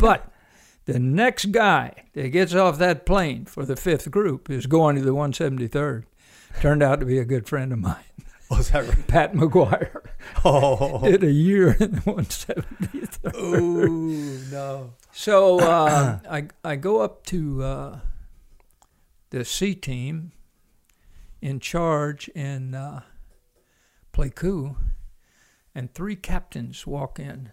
but The next guy that gets off that plane for the fifth group is going to the 173rd. Turned out to be a good friend of mine. Was that right? Pat McGuire. Oh. Did a year in the 173rd. Ooh, no. So I go up to the C team in charge in Pleiku, and three captains walk in.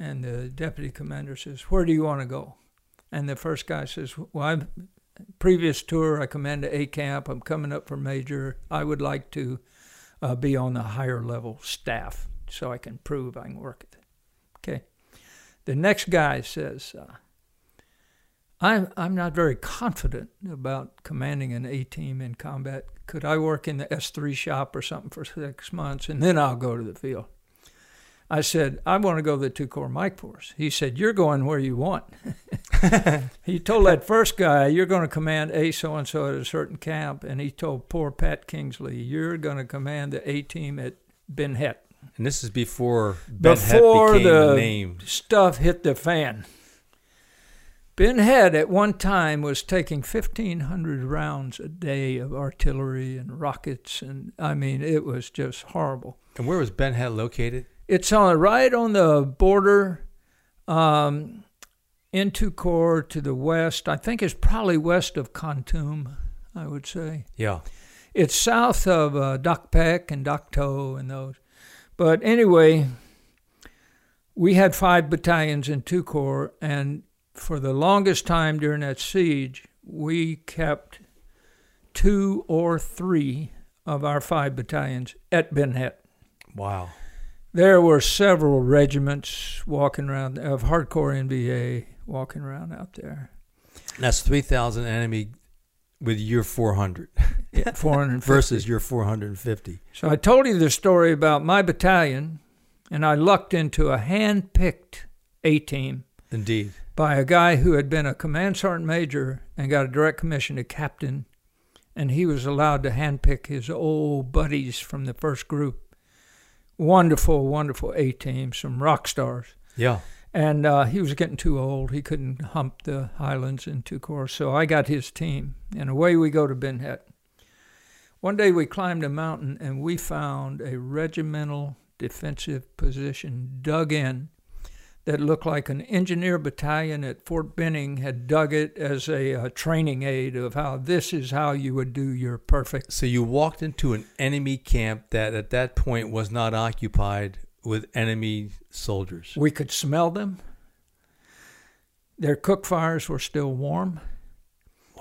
And the deputy commander says, "Where do you want to go?" And the first guy says, "Well, previous tour, I commanded A camp. I'm coming up for major. I would like to be on the higher level staff so I can prove I can work it." Okay. The next guy says, I'm not very confident about commanding an A team in combat. Could I work in the S3 shop or something for 6 months, and then I'll go to the field?" I said, "I want to go to the 2-Corps Mike Force." He said, "You're going where you want." He told that first guy, "You're going to command A so-and-so at a certain camp." And he told poor Pat Kingsley, "You're going to command the A team at Ben Het." And this is before Ben Het became the name. Stuff hit the fan. Ben Het at one time was taking 1,500 rounds a day of artillery and rockets. And I mean, it was just horrible. And where was Ben Het located? It's right on the border, in 2-Corps to the west. I think it's probably west of Kontum, I would say. Yeah. It's south of Doc Peck and Doc Toe and those. But anyway, we had 5 battalions in 2-Corps, and for the longest time during that siege, we kept 2 or 3 of our 5 battalions at Ben Het. Wow. There were several regiments walking around of hardcore NVA walking around out there. That's 3,000 enemy with your 400. Yeah, 450. Versus your 450. So I told you the story about my battalion, and I lucked into a hand-picked A-team. Indeed. By a guy who had been a command sergeant major and got a direct commission to captain, and he was allowed to handpick his old buddies from the first group. Wonderful, wonderful A-team, some rock stars. Yeah. And he was getting too old. He couldn't hump the highlands in 2-Corps, so I got his team. And away we go to Ben Het. One day we climbed a mountain, and we found a regimental defensive position dug in that looked like an engineer battalion at Fort Benning had dug it as a training aid of how this is how you would do your perfect. So you walked into an enemy camp that at that point was not occupied with enemy soldiers. We could smell them. Their cook fires were still warm.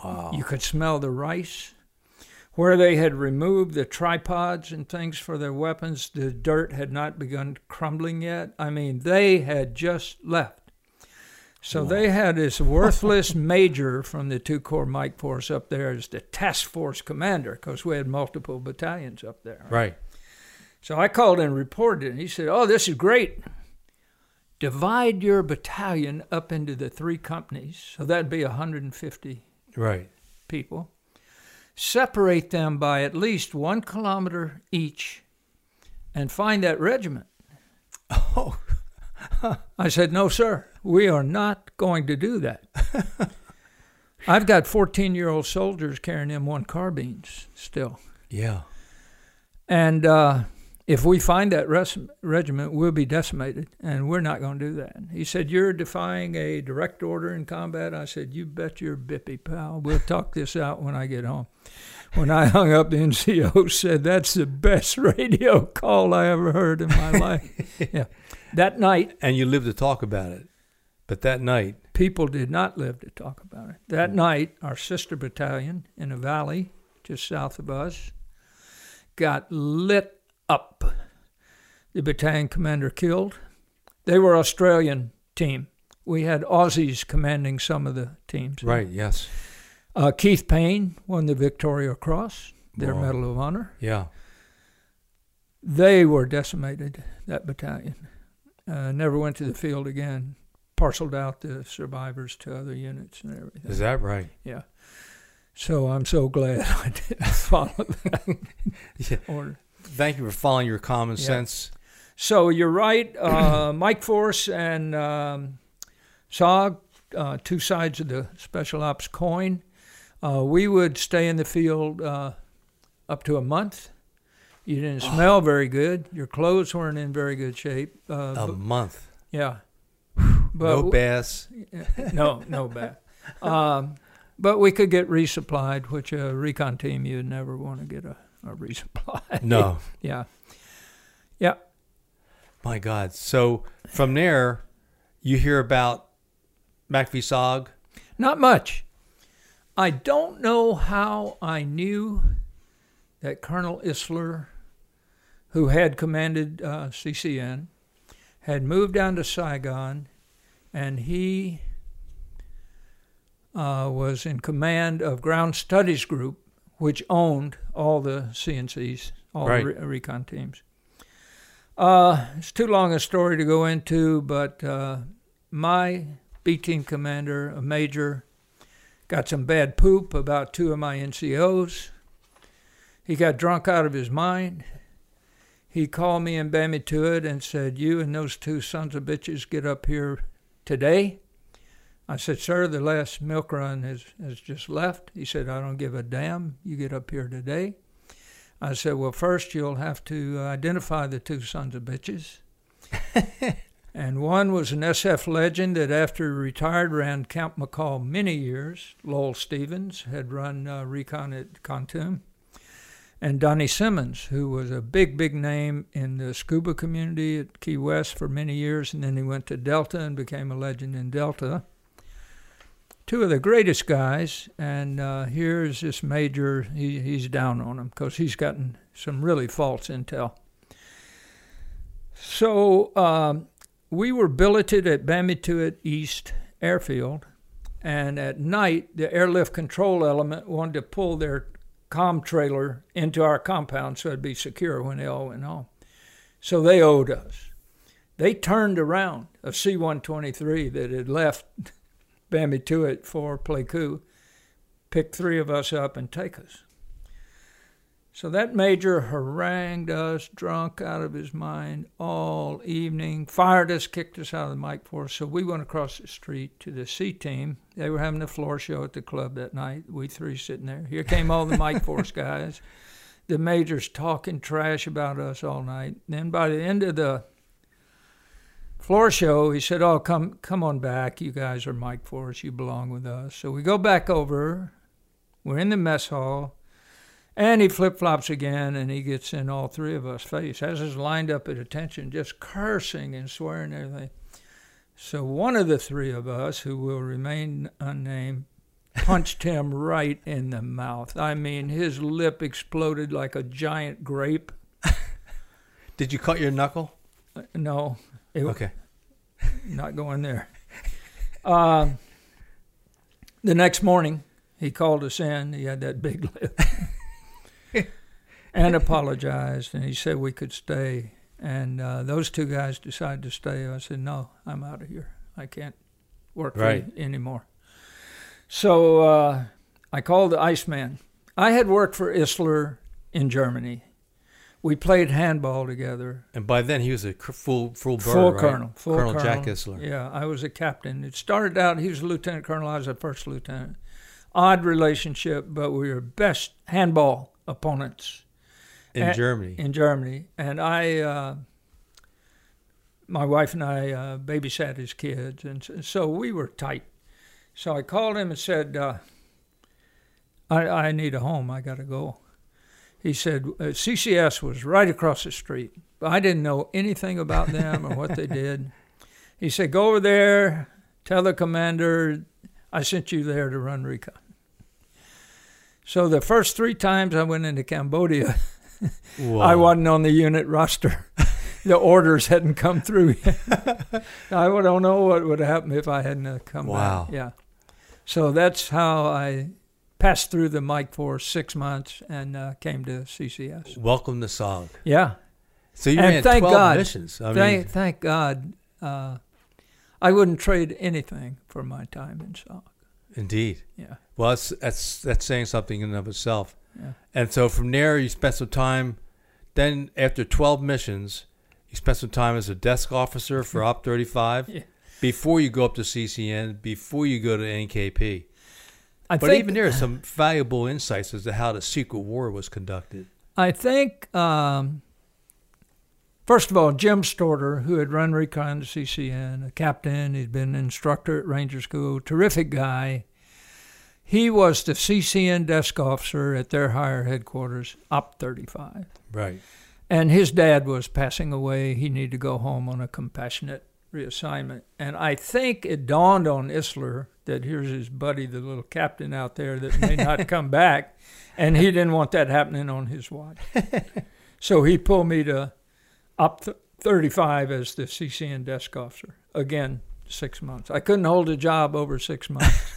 Wow. You could smell the rice. Where they had removed the tripods and things for their weapons, the dirt had not begun crumbling yet. I mean, they had just left. So wow. They had this worthless major from the 2-Corps Mike Force up there as the task force commander, because we had multiple battalions up there. Right. So I called and reported it, and he said, "Oh, this is great. Divide your battalion up into the 3 companies." So that'd be 150 right. people. Separate them by at least 1 kilometer each and find that regiment. Oh. I said, "No, sir, we are not going to do that." I've got 14-year-old soldiers carrying M1 carbines still. Yeah. And if we find that regiment, we'll be decimated, and we're not going to do that. He said, "You're defying a direct order in combat." I said, "You bet your bippy, pal. We'll talk this out when I get home." When I hung up, the NCO said, "That's the best radio call I ever heard in my life." Yeah. That night. And you lived to talk about it. But that night. People did not live to talk about it. That night, our sister battalion in a valley just south of us got lit up. The battalion commander killed. They were Australian team. We had Aussies commanding some of the teams. Right, yes. Keith Payne won the Victoria Cross, their wow. Medal of Honor. Yeah. They were decimated, that battalion. Never went to the field again. Parceled out the survivors to other units and everything. Is that right? Yeah. So I'm so glad I didn't follow that yeah. order. Thank you for following your common sense. Yeah. So you're right. Mike Force and SOG two sides of the special ops coin. We would stay in the field up to a month. You didn't smell very good. Your clothes weren't in very good shape. A month. Yeah. But no baths. No baths. But we could get resupplied, which a recon team, you'd never want to get a resupply. No. Yeah. My God. So from there, you hear about MACV SOG? Not much. I don't know how I knew that Colonel Isler, who had commanded CCN, had moved down to Saigon, and he was in command of Ground Studies Group, which owned all the CNCs, all the recon teams. It's too long a story to go into, but my B team commander, a major, got some bad poop about two of my NCOs. He got drunk out of his mind. He called me and bade me to it and said, "You and those two sons of bitches get up here today." I said, "Sir, the last milk run has just left." He said, "I don't give a damn. You get up here today." I said, "Well, first you'll have to identify the two sons of bitches." And one was an SF legend that after he retired ran Camp McCall many years. Lowell Stevens had run recon at Kontum. And Donnie Simmons, who was a big, big name in the scuba community at Key West for many years, and then he went to Delta and became a legend in Delta. Two of the greatest guys, and here's this major, he's down on him because he's gotten some really false intel. So we were billeted at Bamituit East Airfield, and at night the airlift control element wanted to pull their comm trailer into our compound so it'd be secure when they all went home. So they owed us. They turned around a C-123 that had left Bamituit for Pleiku, picked three of us up and take us. So that major harangued us, drunk out of his mind, all evening, fired us, kicked us out of the Mike Force. So we went across the street to the C team. They were having a floor show at the club that night. We three sitting there. Here came all the Mike Force guys. The major's talking trash about us all night. Then by the end of the floor show, he said, "Oh, come on back. You guys are Mike Force. You belong with us." So we go back over. We're in the mess hall. And he flip-flops again, and he gets in all three of us face. Has us lined up at attention, just cursing and swearing and everything. So one of the three of us, who will remain unnamed, punched him right in the mouth. I mean, his lip exploded like a giant grape. Did you cut your knuckle? No. Okay. Not going there. The next morning, he called us in. He had that big lip. And apologized, and he said we could stay. And those two guys decided to stay. I said, "No, I'm out of here. I can't work for you anymore." So I called the Iceman. I had worked for Isler in Germany. We played handball together. And by then he was a full colonel. Jack Isler. Yeah, I was a captain. It started out, he was a lieutenant colonel, I was a first lieutenant. Odd relationship, but we were best handball opponents. In Germany. And I, my wife and I babysat his kids, and so we were tight. So I called him and said, I need a home. I got to go. He said, CCS was right across the street. I didn't know anything about them or what they did. He said, "Go over there, tell the commander I sent you there to run recon." So the first three times I went into Cambodia, whoa, I wasn't on the unit roster. The orders hadn't come through yet. I don't know what would have happened if I hadn't come back. Yeah. So that's how I passed through the Mike for 6 months and came to CCS. Welcome to SOG. Yeah. So you ran 12 missions. Thank God. I wouldn't trade anything for my time in SOG. Indeed. Yeah. Well, that's saying something in and of itself. Yeah. And so from there, you spent some time. Then after 12 missions, you spent some time as a desk officer for Op 35. Yeah. before you go up to CCN, before you go to NKP. But even there are some valuable insights as to how the secret war was conducted. I think, first of all, Jim Storter, who had run recon to CCN, a captain, he'd been an instructor at Ranger School, terrific guy. He was the CCN desk officer at their higher headquarters, Op 35. Right. And his dad was passing away. He needed to go home on a compassionate reassignment. And I think it dawned on Isler that here's his buddy, the little captain out there that may not come back. And he didn't want that happening on his watch. So he pulled me to Op 35 as the CCN desk officer. Again, 6 months. I couldn't hold a job over 6 months.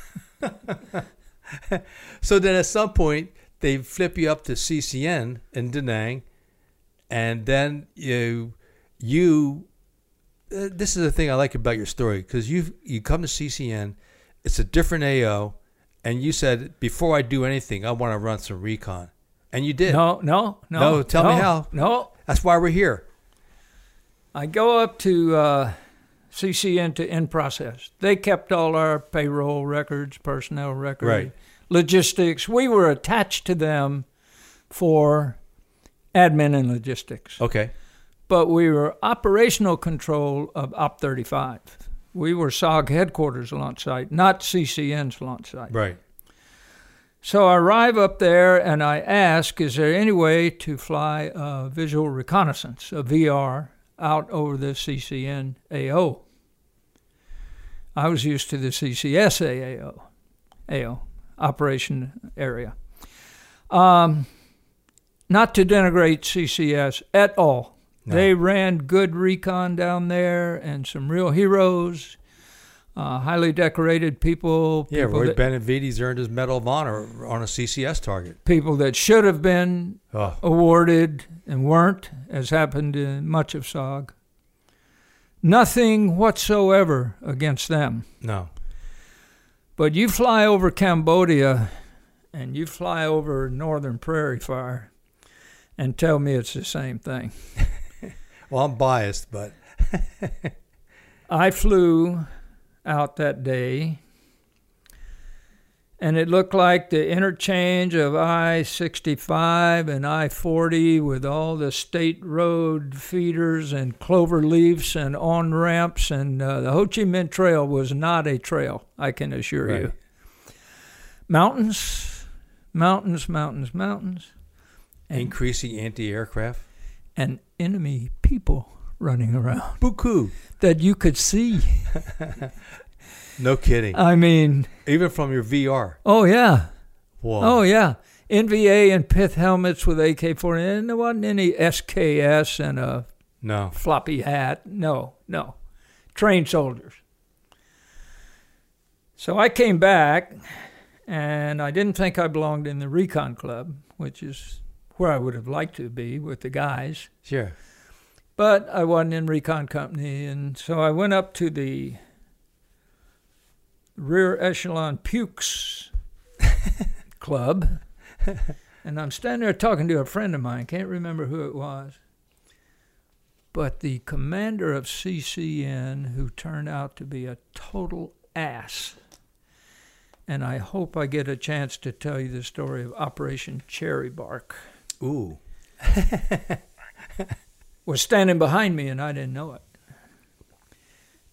So then at some point they flip you up to CCN in Da Nang, and then you this is the thing I like about your story, because you come to CCN, it's a different AO, and you said, before I do anything, I want to run some recon. And you did. No, tell me how. No, that's why we're here. I go up to CCN to in process. They kept all our payroll records, personnel records, right, logistics. We were attached to them for admin and logistics. Okay. But we were operational control of Op 35. We were SOG headquarters launch site, not CCN's launch site. Right. So I arrive up there and I ask, is there any way to fly a visual reconnaissance, a VR, out over the CCN AO? I was used to the CCS AO, operation area. Not to denigrate CCS at all. No. They ran good recon down there and some real heroes, highly decorated people. Yeah, people Roy Benavides earned his Medal of Honor on a CCS target. People that should have been awarded and weren't, as happened in much of SOG. Nothing whatsoever against them. No. But you fly over Cambodia and you fly over Northern Prairie Fire and tell me it's the same thing. Well, I'm biased, but... I flew out that day, and it looked like the interchange of I-65 and I-40 with all the state road feeders and clover leaves and on-ramps, and the Ho Chi Minh Trail was not a trail, I can assure you. Mountains. Increasing anti-aircraft. And enemy people running around. Buku. That you could see. No kidding. I mean. Even from your VR. Oh, yeah. Whoa. Oh, yeah. NVA and pith helmets with AK-47. And there wasn't any SKS and a floppy hat. No. Trained soldiers. So I came back, and I didn't think I belonged in the recon club, which is where I would have liked to be with the guys. Sure. But I wasn't in recon company, and so I went up to the rear echelon pukes club, and I'm standing there talking to a friend of mine, can't remember who it was, but the commander of CCN, who turned out to be a total ass, and I hope I get a chance to tell you the story of Operation Cherry Bark. Ooh. Was standing behind me, and I didn't know it.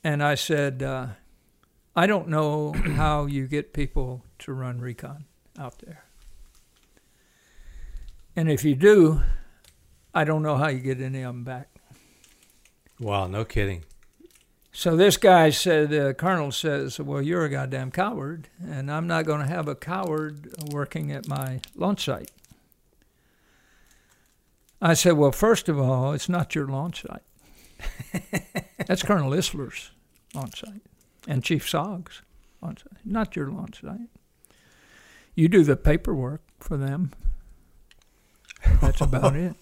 And I said, I don't know how you get people to run recon out there. And if you do, I don't know how you get any of them back. Wow, no kidding. So this guy said, the colonel says, well, you're a goddamn coward, and I'm not going to have a coward working at my launch site. I said, well, first of all, it's not your launch site. That's Colonel Isler's launch site. And Chief Sog's launch site, not your launch site. You do the paperwork for them. That's about it.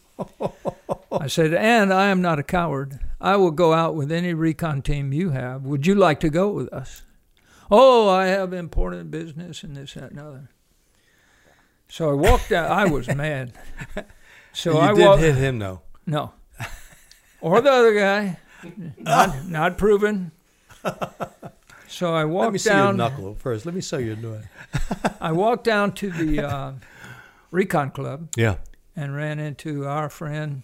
I said, and I am not a coward. I will go out with any recon team you have. Would you like to go with us? Oh, I have important business and this, that, and other. So I walked out. I was mad. So I didn't hit him, though. No. Or the other guy. Not proven. So I walked down. Let me see your knuckle first. Let me see you doing. I walked down to the Recon Club. Yeah. And ran into our friend,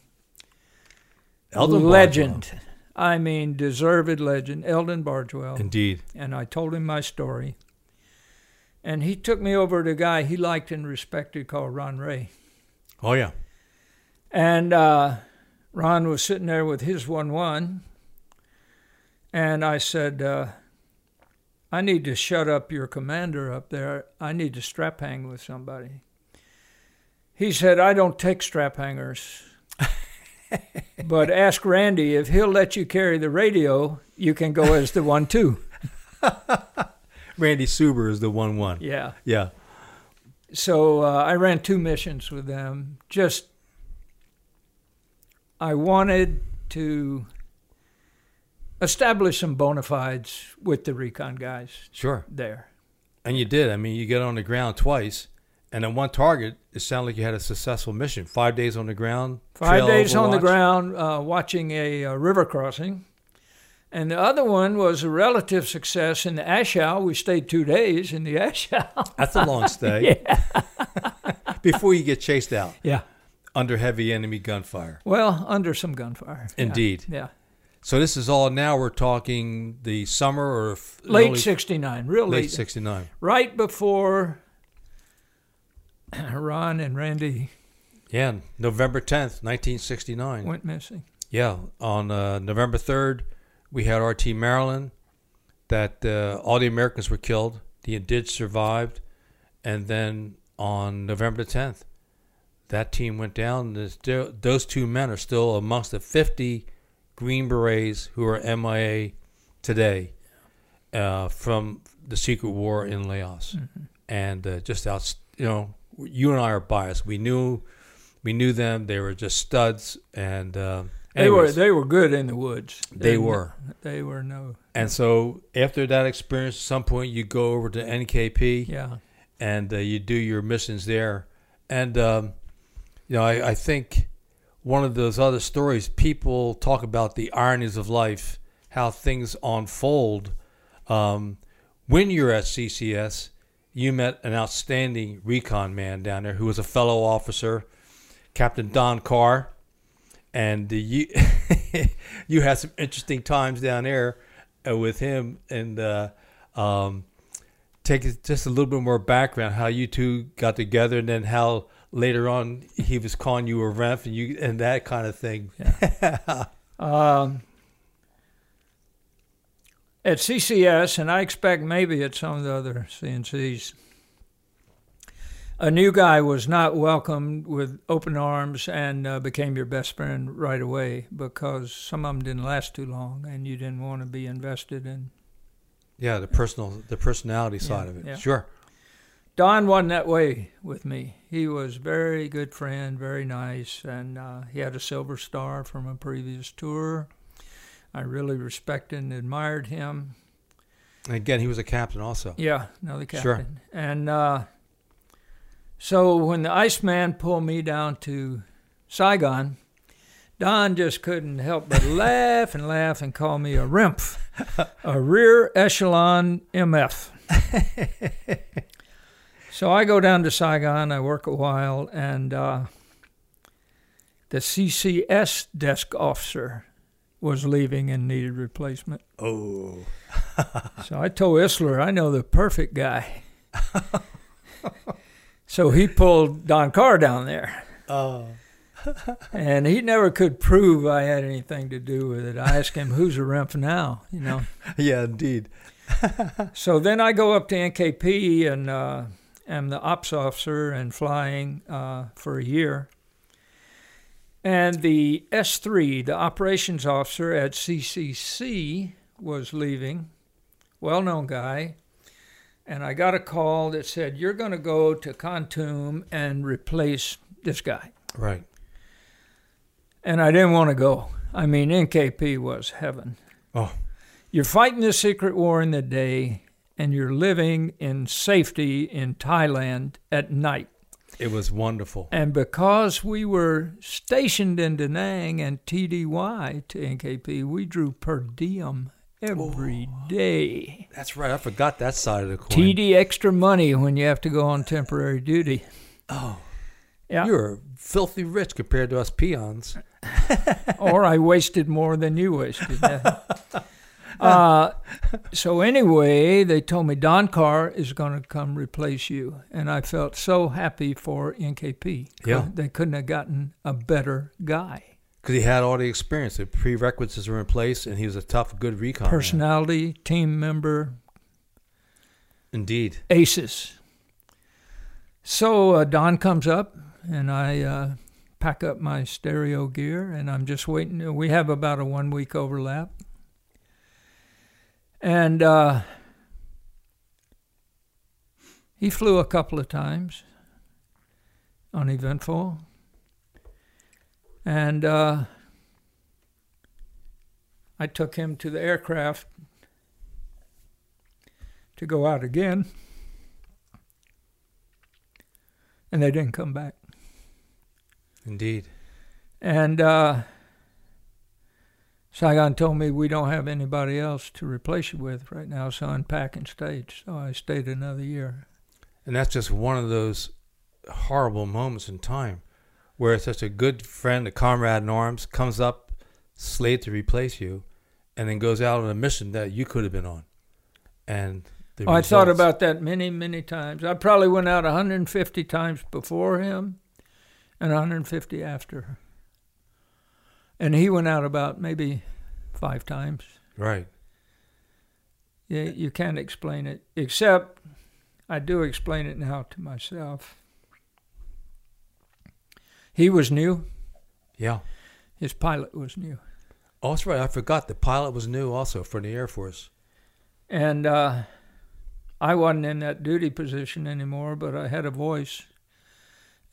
Eldon legend. Bargewell. I mean, deserved legend, Eldon Bargewell. Indeed. And I told him my story. And he took me over to a guy he liked and respected called Ron Ray. Oh, yeah. And Ron was sitting there with his 1-1. And I said, I need to shut up your commander up there. I need to strap hang with somebody. He said, I don't take strap hangers. But ask Randy, if he'll let you carry the radio, you can go as the 1-2. Randy Suber is the 1-1. Yeah. Yeah. So I ran two missions with them. Just, I wanted to establish some bona fides with the recon guys. Sure. There. And you did. I mean, you get on the ground twice, and on one target, it sounded like you had a successful mission. 5 days on the ground. 5 days on the ground watching a river crossing. And the other one was a relative success in the Ashau. We stayed 2 days in the Ashau. That's a long stay. Before you get chased out. Yeah. Under heavy enemy gunfire. Well, under some gunfire. Indeed. Yeah. So this is all now we're talking the summer or... Late 69, real late. Late 69. Right before Ron and Randy... Yeah, November 10th, 1969. Went missing. Yeah, on November 3rd, we had RT Maryland, that all the Americans were killed. The Indigenous survived. And then on November 10th, that team went down. Those two men are still amongst the 50 Green Berets who are MIA today from the secret war in Laos. Mm-hmm. And just out, you know, you and I are biased. We knew them. They were just studs, and they were good in the woods. They were. And so after that experience, at some point you go over to NKP, yeah, and you do your missions there. And you know, I think one of those other stories, people talk about the ironies of life, how things unfold. When you're at CCS, you met an outstanding recon man down there who was a fellow officer, Captain Don Carr, and you you had some interesting times down there with him. And take just a little bit more background how you two got together, and then how later on he was calling you a ref and that kind of thing. Yeah. At CCS, and I expect maybe at some of the other CNCs, a new guy was not welcomed with open arms and became your best friend right away, because some of them didn't last too long, and you didn't want to be invested in. Yeah, the personality side of it. Yeah. Sure. Don wasn't that way with me. He was a very good friend, very nice, and he had a Silver Star from a previous tour. I really respected and admired him. And again, he was a captain also. Yeah, another captain. Sure. And so when the Iceman pulled me down to Saigon, Don just couldn't help but laugh and laugh and call me a REMF, a rear echelon MF. So I go down to Saigon, I work a while, and the CCS desk officer was leaving and needed replacement. Oh. So I told Isler, I know the perfect guy. So he pulled Don Carr down there. Oh. And he never could prove I had anything to do with it. I asked him, who's a REMF now, you know? Yeah, indeed. So then I go up to NKP and am the ops officer and flying for a year. And the S3, the operations officer at CCC, was leaving, well-known guy. And I got a call that said, you're going to go to Kontum and replace this guy. Right. And I didn't want to go. I mean, NKP was heaven. Oh. You're fighting this secret war in the day, and you're living in safety in Thailand at night. It was wonderful. And because we were stationed in Da Nang and TDY to NKP, we drew per diem every day. That's right. I forgot that side of the coin. TD extra money when you have to go on temporary duty. Oh. Yeah. You're filthy rich compared to us peons. Or I wasted more than you wasted. So anyway, they told me Don Carr is going to come replace you. And I felt so happy for NKP. Yeah. They couldn't have gotten a better guy. Because he had all the experience. The prerequisites were in place, and he was a tough, good recon. Personality, man. Team member. Indeed. Aces. So Don comes up, and I pack up my stereo gear, and I'm just waiting. We have about a one-week overlap. And he flew a couple of times, uneventful. And I took him to the aircraft to go out again. And they didn't come back. Indeed. And Saigon told me, we don't have anybody else to replace you with right now, so unpack and stage. So I stayed another year. And that's just one of those horrible moments in time where such a good friend, a comrade in arms, comes up, slated to replace you, and then goes out on a mission that you could have been on. And I thought about that many, many times. I probably went out 150 times before him and 150 after. And he went out about maybe 5 times. Right. Yeah, you can't explain it, except I do explain it now to myself. He was new. Yeah. His pilot was new. Oh, that's right. I forgot the pilot was new also for the Air Force. And I wasn't in that duty position anymore, but I had a voice,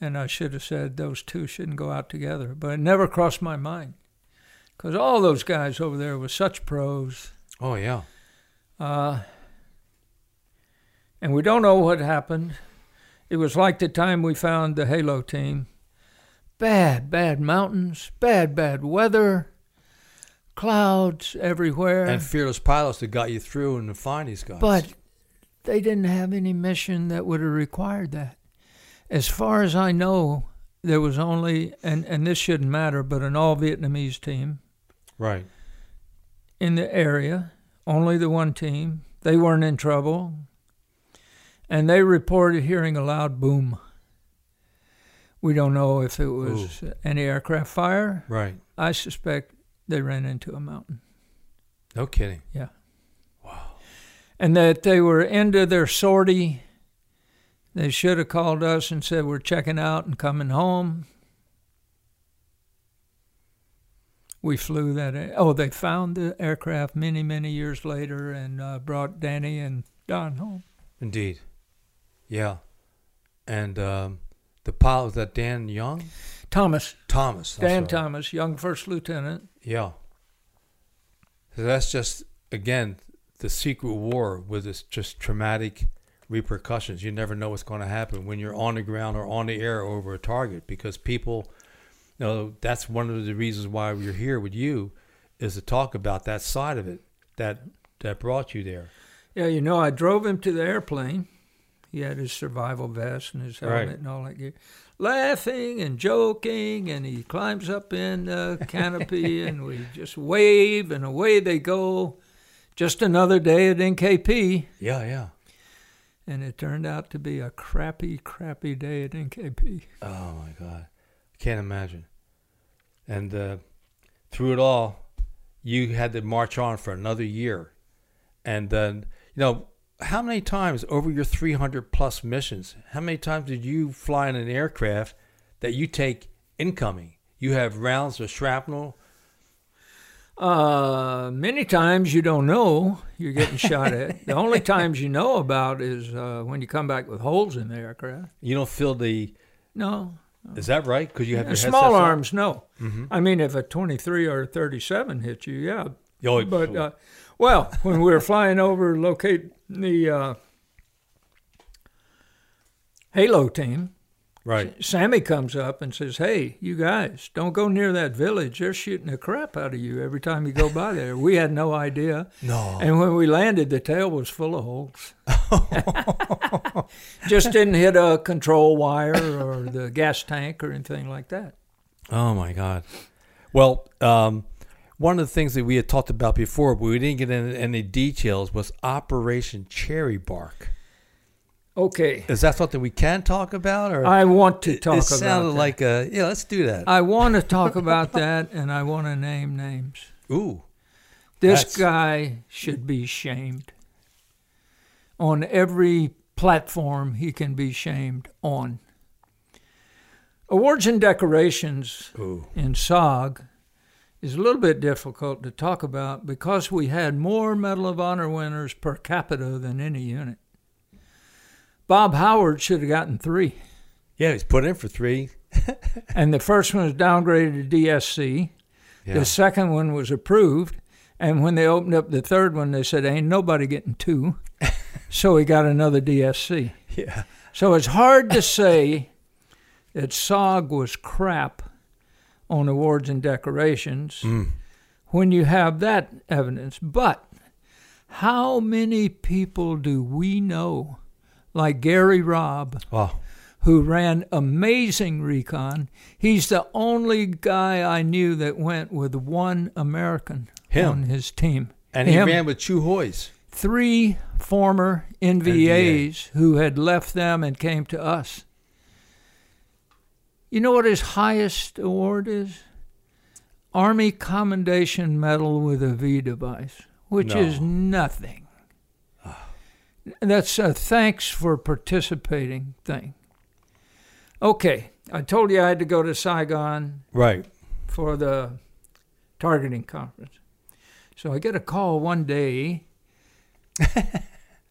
and I should have said those two shouldn't go out together. But it never crossed my mind because all those guys over there were such pros. Oh, yeah. And we don't know what happened. It was like the time we found the Halo team. Bad, bad mountains, bad, bad weather, clouds everywhere. And fearless pilots that got you through and to find these guys. But they didn't have any mission that would have required that. As far as I know, there was only, and this shouldn't matter, but an all-Vietnamese team. Right. In the area, only the one team. They weren't in trouble. And they reported hearing a loud boom. We don't know if it was any aircraft fire. Right. I suspect they ran into a mountain. No kidding. Yeah. And that they were into their sortie. They should have called us and said, we're checking out and coming home. We flew that. They found the aircraft many, many years later and brought Danny and Don home. Indeed. Yeah. And the pilot, was that Dan Young? Thomas. Dan Thomas, young first lieutenant. Yeah. So that's just, again, the secret war with its just traumatic repercussions. You never know what's going to happen when you're on the ground or on the air over a target, because people, you know, that's one of the reasons why we're here with you, is to talk about that side of it that brought you there. Yeah, you know, I drove him to the airplane. He had his survival vest and his helmet and all that gear. Laughing and joking, and he climbs up in the canopy, and we just wave, and away they go. Just another day at NKP. Yeah, yeah. And it turned out to be a crappy, crappy day at NKP. Oh, my God. I can't imagine. And through it all, you had to march on for another year. And then, you know, how many times over your 300-plus missions, how many times did you fly in an aircraft that you take incoming? You have rounds of shrapnel. Many times you don't know you're getting shot at. The only times you know about is when you come back with holes in the aircraft. You don't feel the... No. Is that right? Because you have your small arms, no. Mm-hmm. I mean, if a 23 or a 37 hits you, yeah. But, well, when we were flying over, locate the Halo team, Right. Sammy comes up and says, hey, you guys, don't go near that village. They're shooting the crap out of you every time you go by there. We had no idea. No. And when we landed, the tail was full of holes. Just didn't hit a control wire or the gas tank or anything like that. Oh, my God. Well, one of the things that we had talked about before, but we didn't get into any details, was Operation Cherry Bark. Okay. Is that something we can talk about? Or I want to talk about that. It sounded like a, yeah, let's do that. I want to talk about that, and I want to name names. Ooh. This guy should be shamed. On every platform he can be shamed on. Awards and decorations in SOG is a little bit difficult to talk about because we had more Medal of Honor winners per capita than any unit. Bob Howard should have gotten 3. Yeah, he's put in for 3. And the first one was downgraded to DSC. Yeah. The second one was approved. And when they opened up the third one, they said, ain't nobody getting 2. So he got another DSC. Yeah. So it's hard to say that SOG was crap on awards and decorations when you have that evidence. But how many people do we know like Gary Robb, who ran amazing recon? He's the only guy I knew that went with one American on his team. And he ran with Chu Hoys. 3 former NVAs who had left them and came to us. You know what his highest award is? Army Commendation Medal with a V device, which is nothing. That's a thanks for participating thing. Okay, I told you I had to go to Saigon for the targeting conference. So I get a call one day. It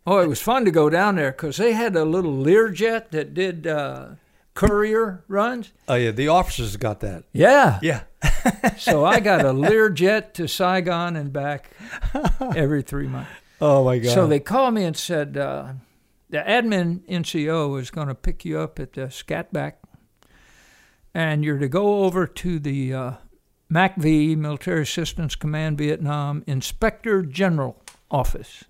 was fun to go down there because they had a little Learjet that did courier runs. Oh, yeah, the officers got that. Yeah. Yeah. So I got a Learjet to Saigon and back every 3 months. Oh, my God. So they called me and said, the admin NCO is going to pick you up at the Scatback, and you're to go over to the MACV, Military Assistance Command Vietnam, Inspector General Office.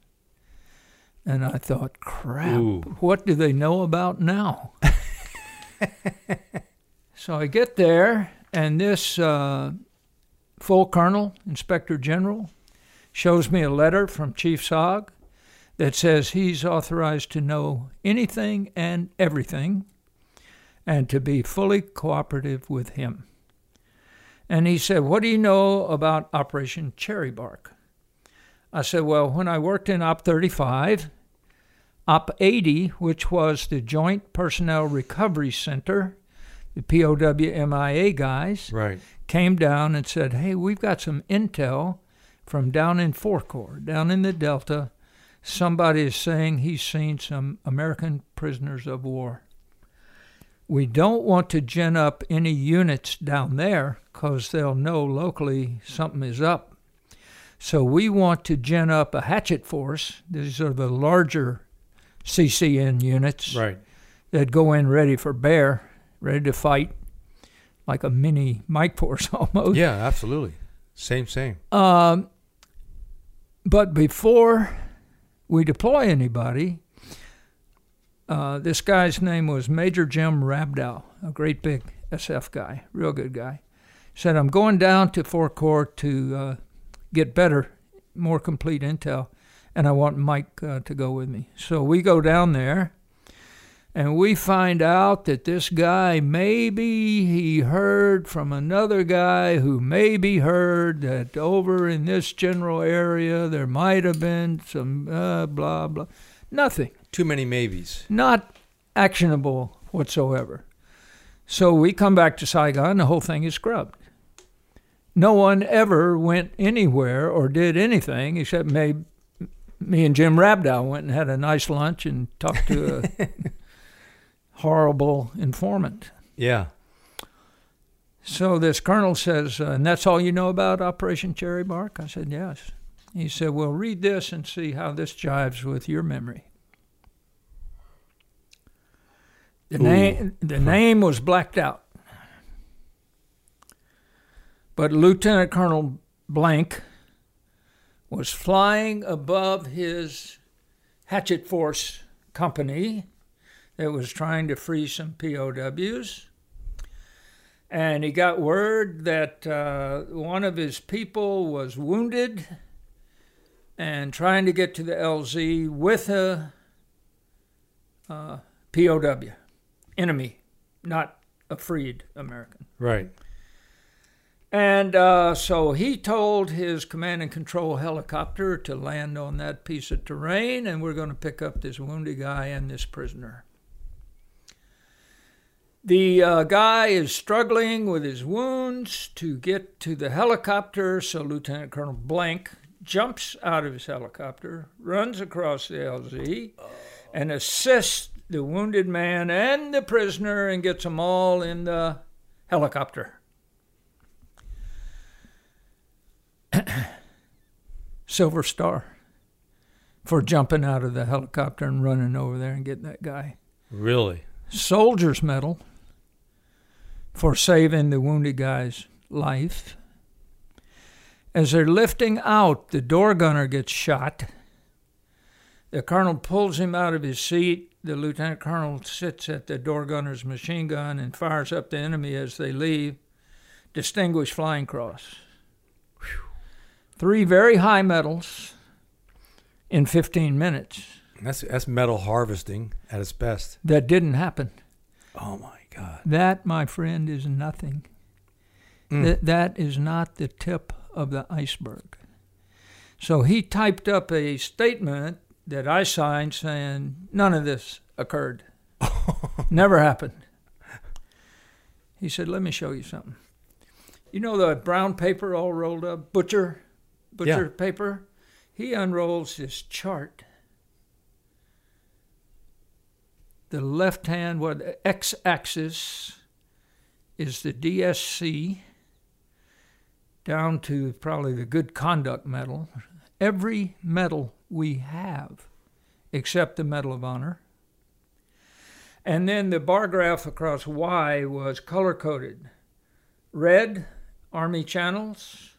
And I thought, crap, what do they know about now? So I get there, and this full colonel, Inspector General, shows me a letter from Chief SOG that says he's authorized to know anything and everything and to be fully cooperative with him. And he said, what do you know about Operation Cherry Bark? I said, well, when I worked in Op 35, Op 80, which was the Joint Personnel Recovery Center, the POW-MIA guys, came down and said, hey, we've got some intel from down in Corps, down in the Delta. Somebody is saying he's seen some American prisoners of war. We don't want to gin up any units down there because they'll know locally something is up. So we want to gin up a hatchet force. These are the larger CCN units that go in ready for bear, ready to fight, like a mini Mike force almost. Yeah, absolutely. Same. But before we deploy anybody, this guy's name was Major Jim Rabdow, a great big SF guy, real good guy. Said, I'm going down to Fort Corps to get better, more complete intel, and I want Mike to go with me. So we go down there, and we find out that this guy, maybe he heard from another guy who maybe heard that over in this general area there might have been some blah, blah. Nothing. Too many maybes. Not actionable whatsoever. So we come back to Saigon, the whole thing is scrubbed. No one ever went anywhere or did anything except me and Jim Rabdow went and had a nice lunch and talked to a horrible informant. Yeah. So this colonel says, and that's all you know about Operation Cherry Bark? I said, yes. He said, well, read this and see how this jives with your memory. The name was blacked out. But Lieutenant Colonel Blank was flying above his hatchet force company that was trying to free some POWs. And he got word that one of his people was wounded and trying to get to the LZ with a POW, enemy, not a freed American. Right. And so he told his command and control helicopter to land on that piece of terrain, and we're going to pick up this wounded guy and this prisoner. The guy is struggling with his wounds to get to the helicopter, so Lieutenant Colonel Blank jumps out of his helicopter, runs across the LZ, and assists the wounded man and the prisoner and gets them all in the helicopter. Silver Star for jumping out of the helicopter and running over there and getting that guy. Really? Soldier's Medal for saving the wounded guy's life. As they're lifting out, the door gunner gets shot. The colonel pulls him out of his seat. The lieutenant colonel sits at the door gunner's machine gun and fires up the enemy as they leave. Distinguished Flying Cross. 3 very high medals in 15 minutes. That's medal harvesting at its best. That didn't happen. Oh, my God. That, my friend, is nothing. Mm. That is not the tip of the iceberg. So he typed up a statement that I signed saying, none of this occurred. Never happened. He said, let me show you something. You know the brown paper all rolled up? Butcher yeah. paper, he unrolls this chart. The left hand, the x-axis is the DSC down to probably the Good Conduct Medal. Every medal we have except the Medal of Honor. And then the bar graph across Y was color-coded. Red, Army channels.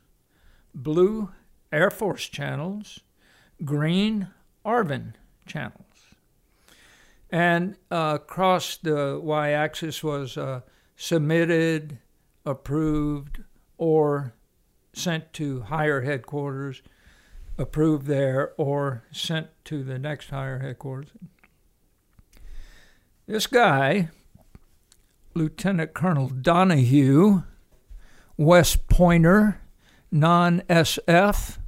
Blue, Air Force channels, green, Arvin channels. And across the y-axis was submitted, approved, or sent to higher headquarters, approved there, or sent to the next higher headquarters. This guy, Lieutenant Colonel Donahue, West Pointer, non-SF,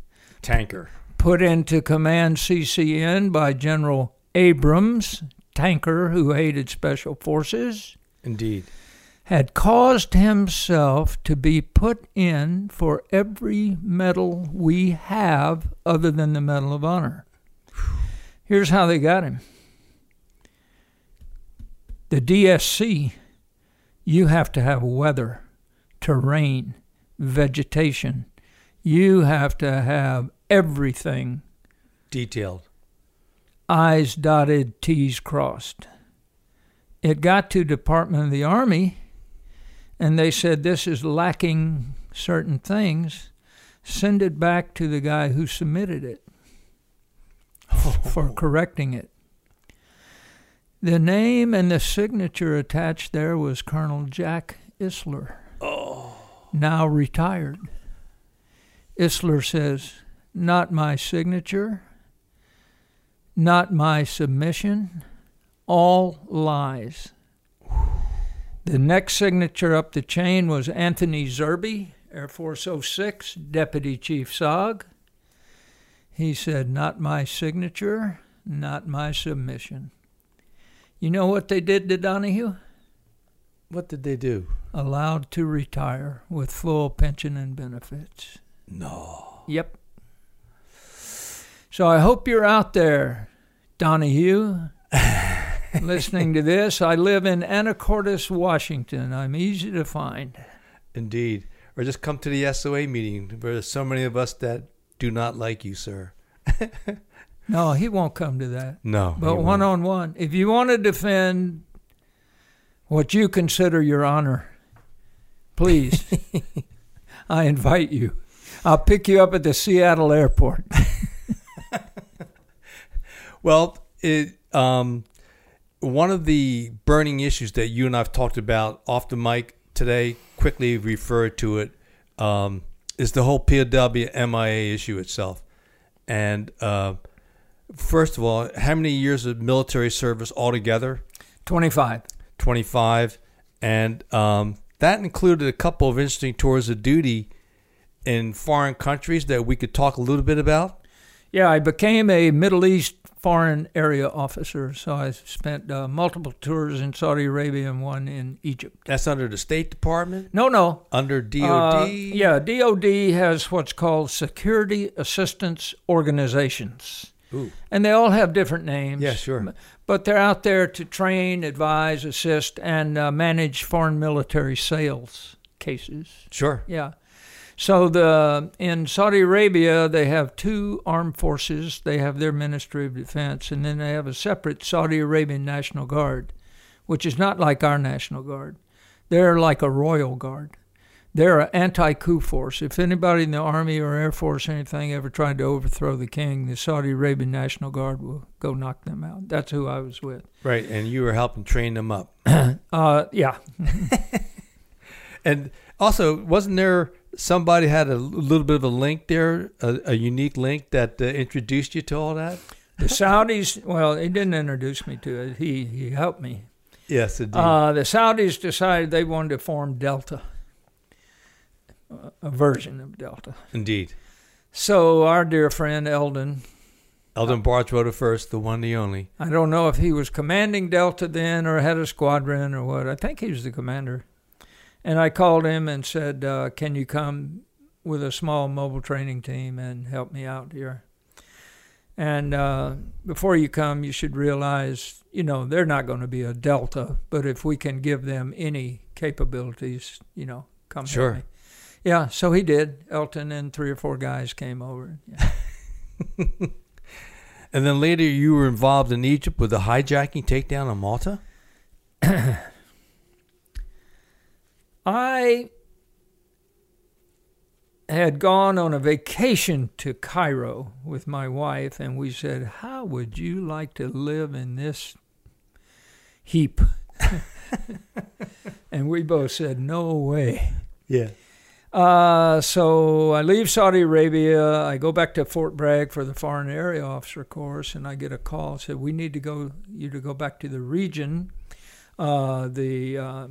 tanker, put into command CCN by General Abrams, tanker who hated special forces. Indeed. Had caused himself to be put in for every medal we have other than the Medal of Honor. Here's how they got him. The DSC, you have to have weather, terrain, vegetation. You have to have everything detailed. I's dotted, T's crossed. It got to Department of the Army, and they said, this is lacking certain things. Send it back to the guy who submitted it for correcting it. The name and the signature attached there was Colonel Jack Isler, now retired. Isler says, not my signature, not my submission, all lies. The next signature up the chain was Anthony Zerbe, Air Force 06, Deputy Chief SOG. He said, not my signature, not my submission. You know what they did to Donahue? What did they do? Allowed to retire with full pension and benefits. No. Yep. So I hope you're out there, Donahue, listening to this. I live in Anacortes, Washington. I'm easy to find. Indeed. Or just come to the SOA meeting. There's so many of us that do not like you, sir. No, he won't come to that. No. But one-on-one, if you want to defend what you consider your honor, please, I invite you. I'll pick you up at the Seattle airport. Well, one of the burning issues that you and I've talked about off the mic today, quickly referred to it, is the whole POW MIA issue itself. And first of all, how many years of military service altogether? 25. And that included a couple of interesting tours of duty in foreign countries that we could talk a little bit about. Yeah, I became a Middle East foreign area officer, so I spent multiple tours in Saudi Arabia and one in Egypt. That's under the State Department? No. Under DOD? Yeah, DOD has what's called Security Assistance Organizations. Ooh. And they all have different names. Yeah, sure. But they're out there to train, advise, assist, and manage foreign military sales cases. Sure. Yeah. So in Saudi Arabia, they have two armed forces. They have their Ministry of Defense, and then they have a separate Saudi Arabian National Guard, which is not like our National Guard. They're like a Royal Guard. They're an anti-coup force. If anybody in the Army or Air Force or anything ever tried to overthrow the king, the Saudi Arabian National Guard will go knock them out. That's who I was with. Right, and you were helping train them up. Yeah. And also, wasn't there... Somebody had a little bit of a link there, a unique link that introduced you to all that? The Saudis, well, he didn't introduce me to it. He helped me. Yes, it did. The Saudis decided they wanted to form Delta, a version of Delta. Indeed. So our dear friend Eldon Bargewater first, the one, the only. I don't know if he was commanding Delta then or had a squadron or what. I think he was the commander. And I called him and said, can you come with a small mobile training team and help me out here? And before you come, you should realize, they're not going to be a Delta, but if we can give them any capabilities, come help me. Yeah, so he did. Elton and three or four guys came over. Yeah. And then later you were involved in Egypt with the hijacking takedown on Malta? I had gone on a vacation to Cairo with my wife, and we said, how would you like to live in this heap? And we both said, no way. Yeah. So I leave Saudi Arabia. I go back to Fort Bragg for the Foreign Area Officer course, and I get a call. Said, we need to go back to the region. The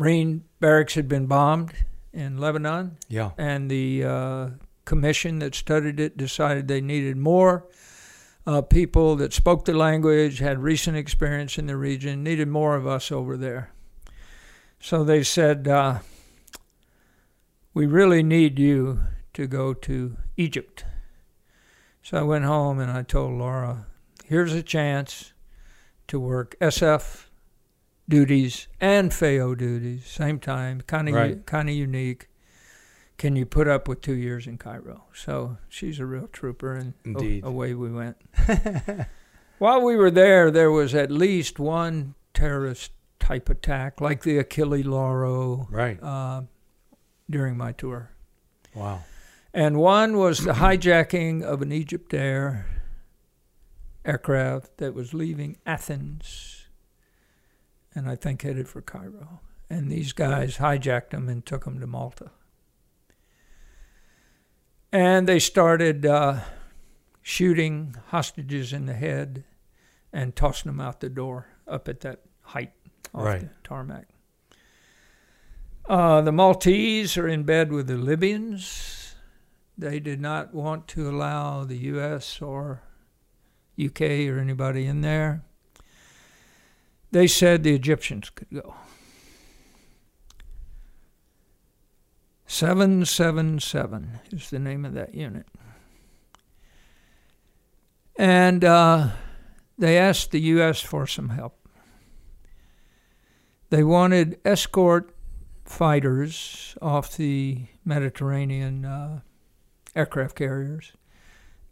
Marine barracks had been bombed in Lebanon. Yeah. And the commission that studied it decided they needed more people that spoke the language, had recent experience in the region, needed more of us over there. So they said, we really need you to go to Egypt. So I went home and I told Laura, here's a chance to work SF duties and FAO duties, same time, kind of unique. Can you put up with 2 years in Cairo? So she's a real trooper, and away we went. While we were there, there was at least one terrorist-type attack, like the Achille Lauro, during my tour. Wow. And one was the hijacking of an Egypt Air aircraft that was leaving Athens, and I think headed for Cairo. And these guys hijacked them and took them to Malta. And they started shooting hostages in the head and tossing them out the door up at that height off the tarmac. The Maltese are in bed with the Libyans. They did not want to allow the U.S. or U.K. or anybody in there. They said the Egyptians could go. 777 is the name of that unit. And they asked the U.S. for some help. They wanted escort fighters off the Mediterranean aircraft carriers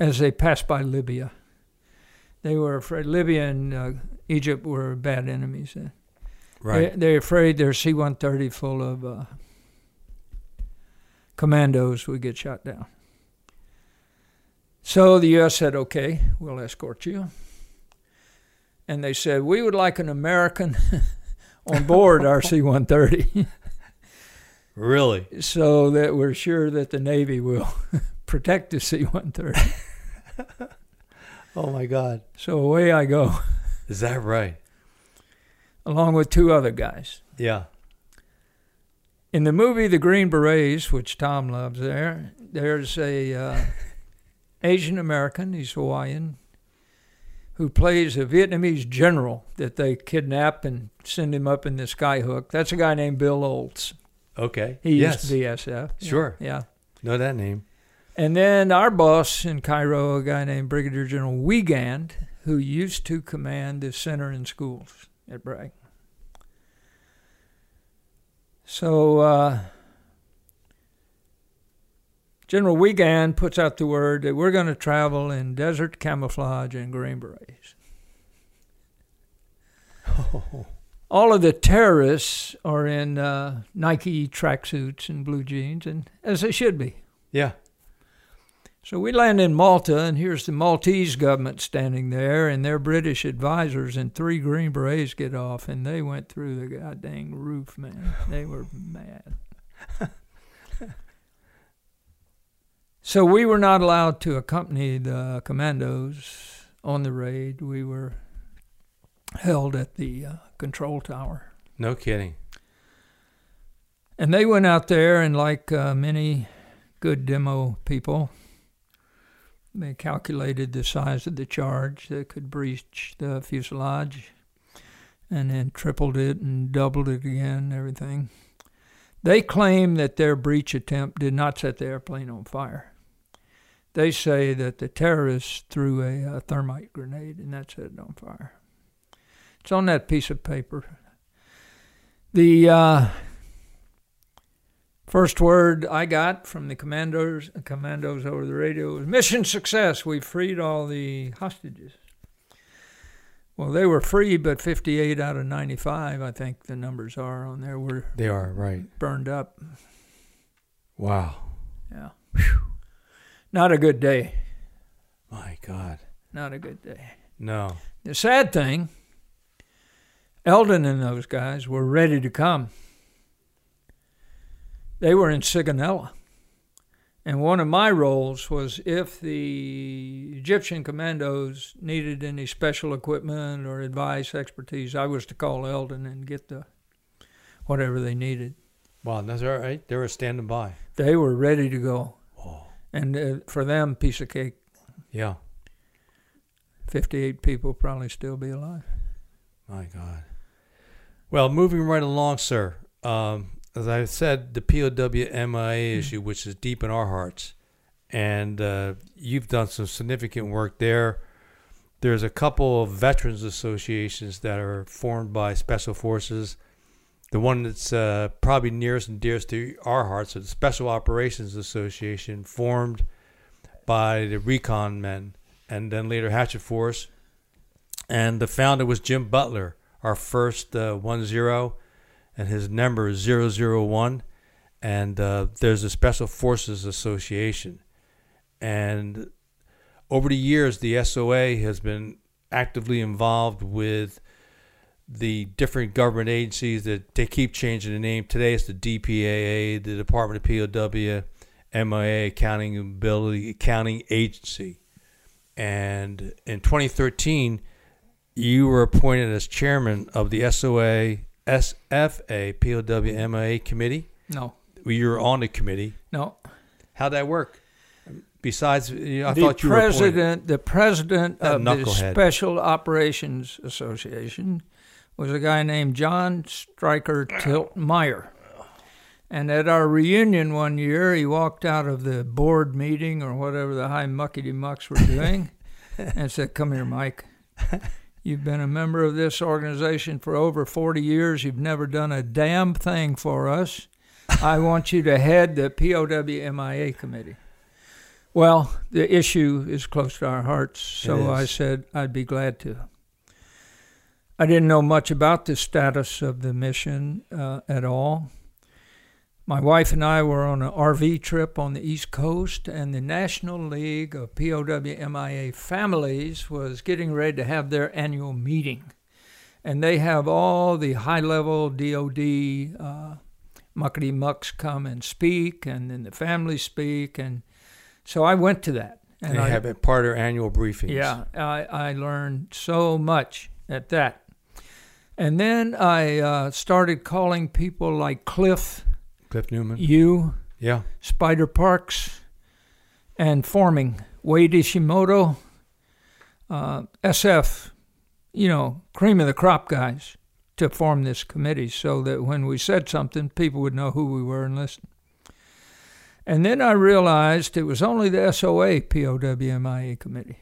as they passed by Libya. They were afraid Libya and Egypt were bad enemies. Right. They're afraid their C-130 full of commandos would get shot down. So the U.S. said, okay, we'll escort you. And they said, we would like an American on board our C-130. Really? So that we're sure that the Navy will protect the C-130. Oh, my God. So away I go. Is that right? Along with two other guys. Yeah. In the movie The Green Berets, which Tom loves there, there's a Asian American, he's Hawaiian, who plays a Vietnamese general that they kidnap and send him up in this skyhook. That's a guy named Bill Olds. Okay. He used BSF. Sure. Yeah. Know that name. And then our boss in Cairo, a guy named Brigadier General Wiegand, who used to command the center in schools at Bragg. So General Wiegand puts out the word that we're going to travel in desert camouflage and Green Berets. Oh. All of the terrorists are in Nike tracksuits and blue jeans, and as they should be. Yeah. So we land in Malta, and here's the Maltese government standing there, and their British advisors, and three Green Berets get off, and they went through the goddamn roof, man. They were mad. So we were not allowed to accompany the commandos on the raid. We were held at the control tower. No kidding. And they went out there, and like many good demo people, they calculated the size of the charge that could breach the fuselage and then tripled it and doubled it again, everything. They claim that their breach attempt did not set the airplane on fire. They say that the terrorists threw a thermite grenade and that set it on fire. It's on that piece of paper. The first word I got from the commandos over the radio was, mission success, we freed all the hostages. Well, they were free, but 58 out of 95, I think the numbers are on there, were right burned up. Wow. Yeah. Whew. Not a good day. My God. Not a good day. No. The sad thing, Eldon and those guys were ready to come. They were in Sigonella, and one of my roles was if the Egyptian commandos needed any special equipment or advice, expertise, I was to call Eldon and get the whatever they needed. Wow, that's all right. They were standing by. They were ready to go. Wow. And for them, piece of cake. Yeah. 58 people probably still be alive. My God. Well, moving right along, sir. As I said, the POW MIA issue, which is deep in our hearts, and you've done some significant work there. There's a couple of veterans associations that are formed by Special Forces. The one that's probably nearest and dearest to our hearts is the Special Operations Association, formed by the recon men and then later Hatchet Force. And the founder was Jim Butler, our first 1-0. And his number is 001, and there's a Special Forces Association. And over the years, the SOA has been actively involved with the different government agencies that they keep changing the name. Today it's the DPAA, the Department of POW, MIA, Accounting Agency. And in 2013, you were appointed as chairman of the SOA SFA POW MIA committee? No. You were on the committee? No. How'd that work? Besides, I thought you were appointed. The president of the Special Operations Association was a guy named John Stryker Meyer. And at our reunion one year, he walked out of the board meeting or whatever the high muckety-mucks were doing and said, come here, Mike. You've been a member of this organization for over 40 years. You've never done a damn thing for us. I want you to head the POW MIA committee. Well, the issue is close to our hearts, so I said I'd be glad to. I didn't know much about the status of the mission at all. My wife and I were on an RV trip on the East Coast, and the National League of POW MIA Families was getting ready to have their annual meeting. And they have all the high-level DOD muckety-mucks come and speak, and then the families speak. And so I went to that. And they have it part of annual briefings. Yeah, I learned so much at that. And then I started calling people like Cliff Newman. Yeah. Spider Parks, and forming Wade Ishimoto, SF, cream of the crop guys, to form this committee so that when we said something, people would know who we were and listen. And then I realized it was only the SOA POW-MIA committee.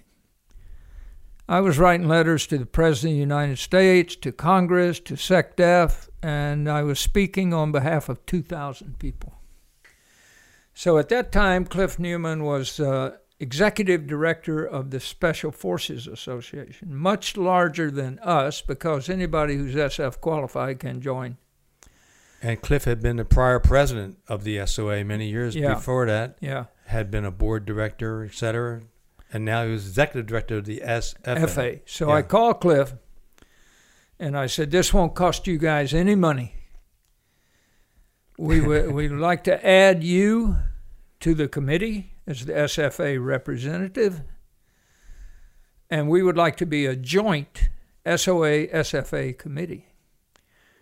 I was writing letters to the President of the United States, to Congress, to SecDef, and I was speaking on behalf of 2,000 people. So at that time, Cliff Newman was Executive Director of the Special Forces Association, much larger than us because anybody who's SF qualified can join. And Cliff had been the prior president of the SOA many years before that, had been a board director, et cetera, and now he was executive director of the SFA. So I called Cliff, and I said, this won't cost you guys any money. We'd like to add you to the committee as the SFA representative, and we would like to be a joint SOA-SFA committee.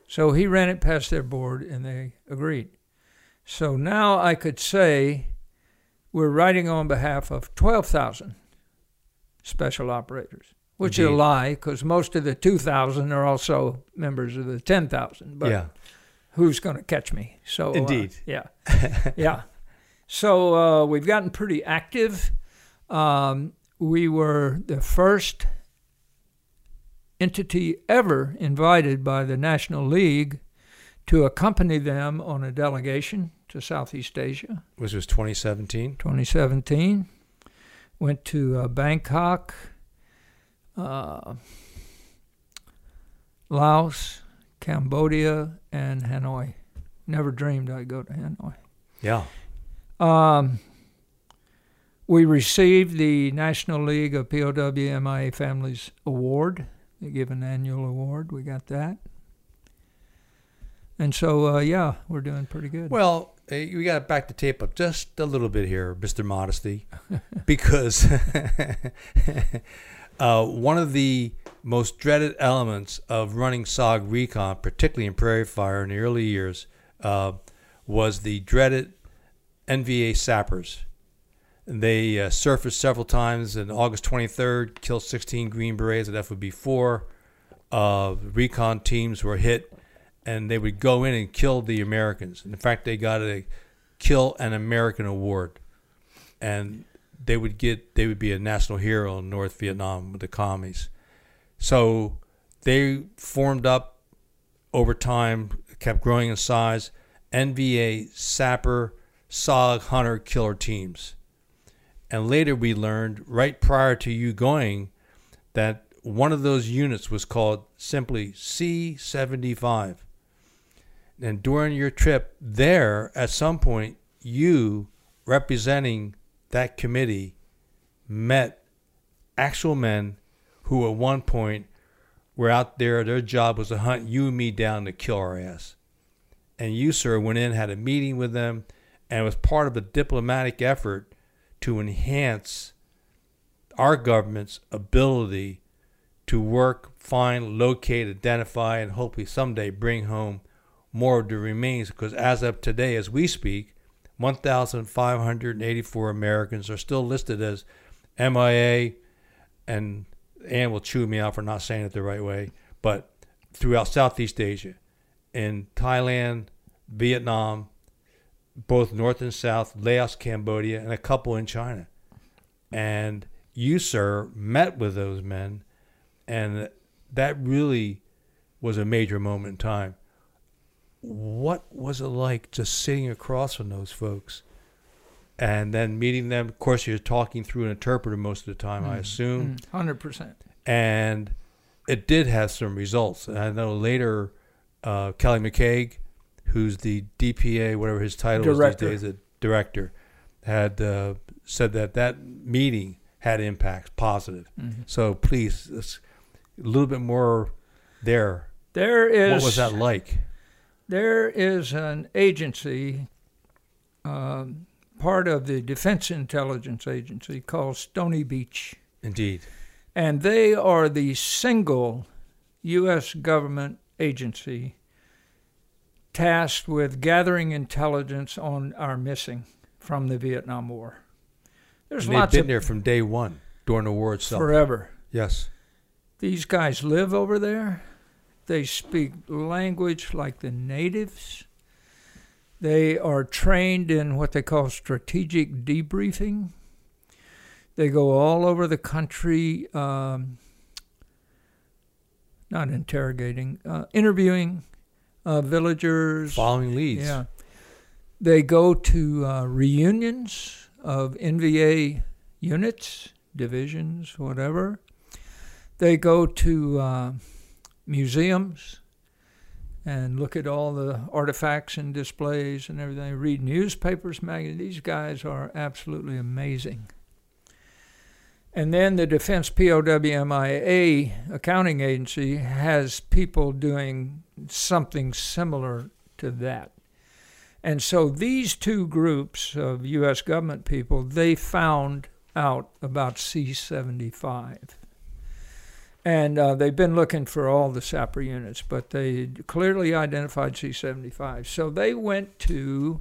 So he ran it past their board, and they agreed. So now I could say we're writing on behalf of 12,000 special operators, which is a lie because most of the 2,000 are also members of the 10,000. But who's going to catch me? So indeed. So we've gotten pretty active. We were the first entity ever invited by the National League to accompany them on a delegation to Southeast Asia. Which was 2017? 2017. Went to Bangkok, Laos, Cambodia, and Hanoi. Never dreamed I'd go to Hanoi. Yeah. We received the National League of POW MIA Families Award. They give an annual award. We got that. And so, we're doing pretty good. Well, we got to back the tape up just a little bit here, Mr. Modesty, because one of the most dreaded elements of running SOG Recon, particularly in Prairie Fire in the early years, was the dreaded NVA sappers. They surfaced several times. On August 23rd, killed 16 Green Berets at FOB4. Recon teams were hit, and they would go in and kill the Americans. And in fact, they got a Kill an American Award, and they would be a national hero in North Vietnam with the commies. So they formed up over time, kept growing in size. NVA sapper, SOG hunter killer teams. And later we learned, right prior to you going, that one of those units was called simply C-75. And during your trip there, at some point, you, representing that committee, met actual men who at one point were out there. Their job was to hunt you and me down to kill our ass. And you, sir, went in, had a meeting with them, and it was part of a diplomatic effort to enhance our government's ability to work, find, locate, identify, and hopefully someday bring home more of the remains. Because as of today, as we speak, 1,584 Americans are still listed as MIA, and Ann will chew me out for not saying it the right way, but throughout Southeast Asia, in Thailand, Vietnam, both North and South, Laos, Cambodia, and a couple in China. And you, sir, met with those men, and that really was a major moment in time. What was it like just sitting across from those folks and then meeting them? Of course, you're talking through an interpreter most of the time, I assume. 100%. And it did have some results. And I know later, Kelly McCaig, who's the DPA, whatever his title is these days, a director, had said that that meeting had impacts, positive. Mm-hmm. So please, a little bit more there. There is. What was that like? There is an agency, part of the Defense Intelligence Agency, called Stony Beach. Indeed. And they are the single U.S. government agency tasked with gathering intelligence on our missing from the Vietnam War. There's and lots they've been there from day one during the war itself. Forever. Yes. These guys live over there. They speak language like the natives. They are trained in what they call strategic debriefing. They go all over the country, not interrogating, interviewing villagers. Following leads. Yeah. They go to reunions of NVA units, divisions, whatever. They go to museums and look at all the artifacts and displays and everything. Read newspapers, magazines. These guys are absolutely amazing. And then the Defense POWMIA accounting agency has people doing something similar to that. And so these two groups of U.S. government people, they found out about C-75. And they've been looking for all the sapper units, but they clearly identified C-75. So they went to...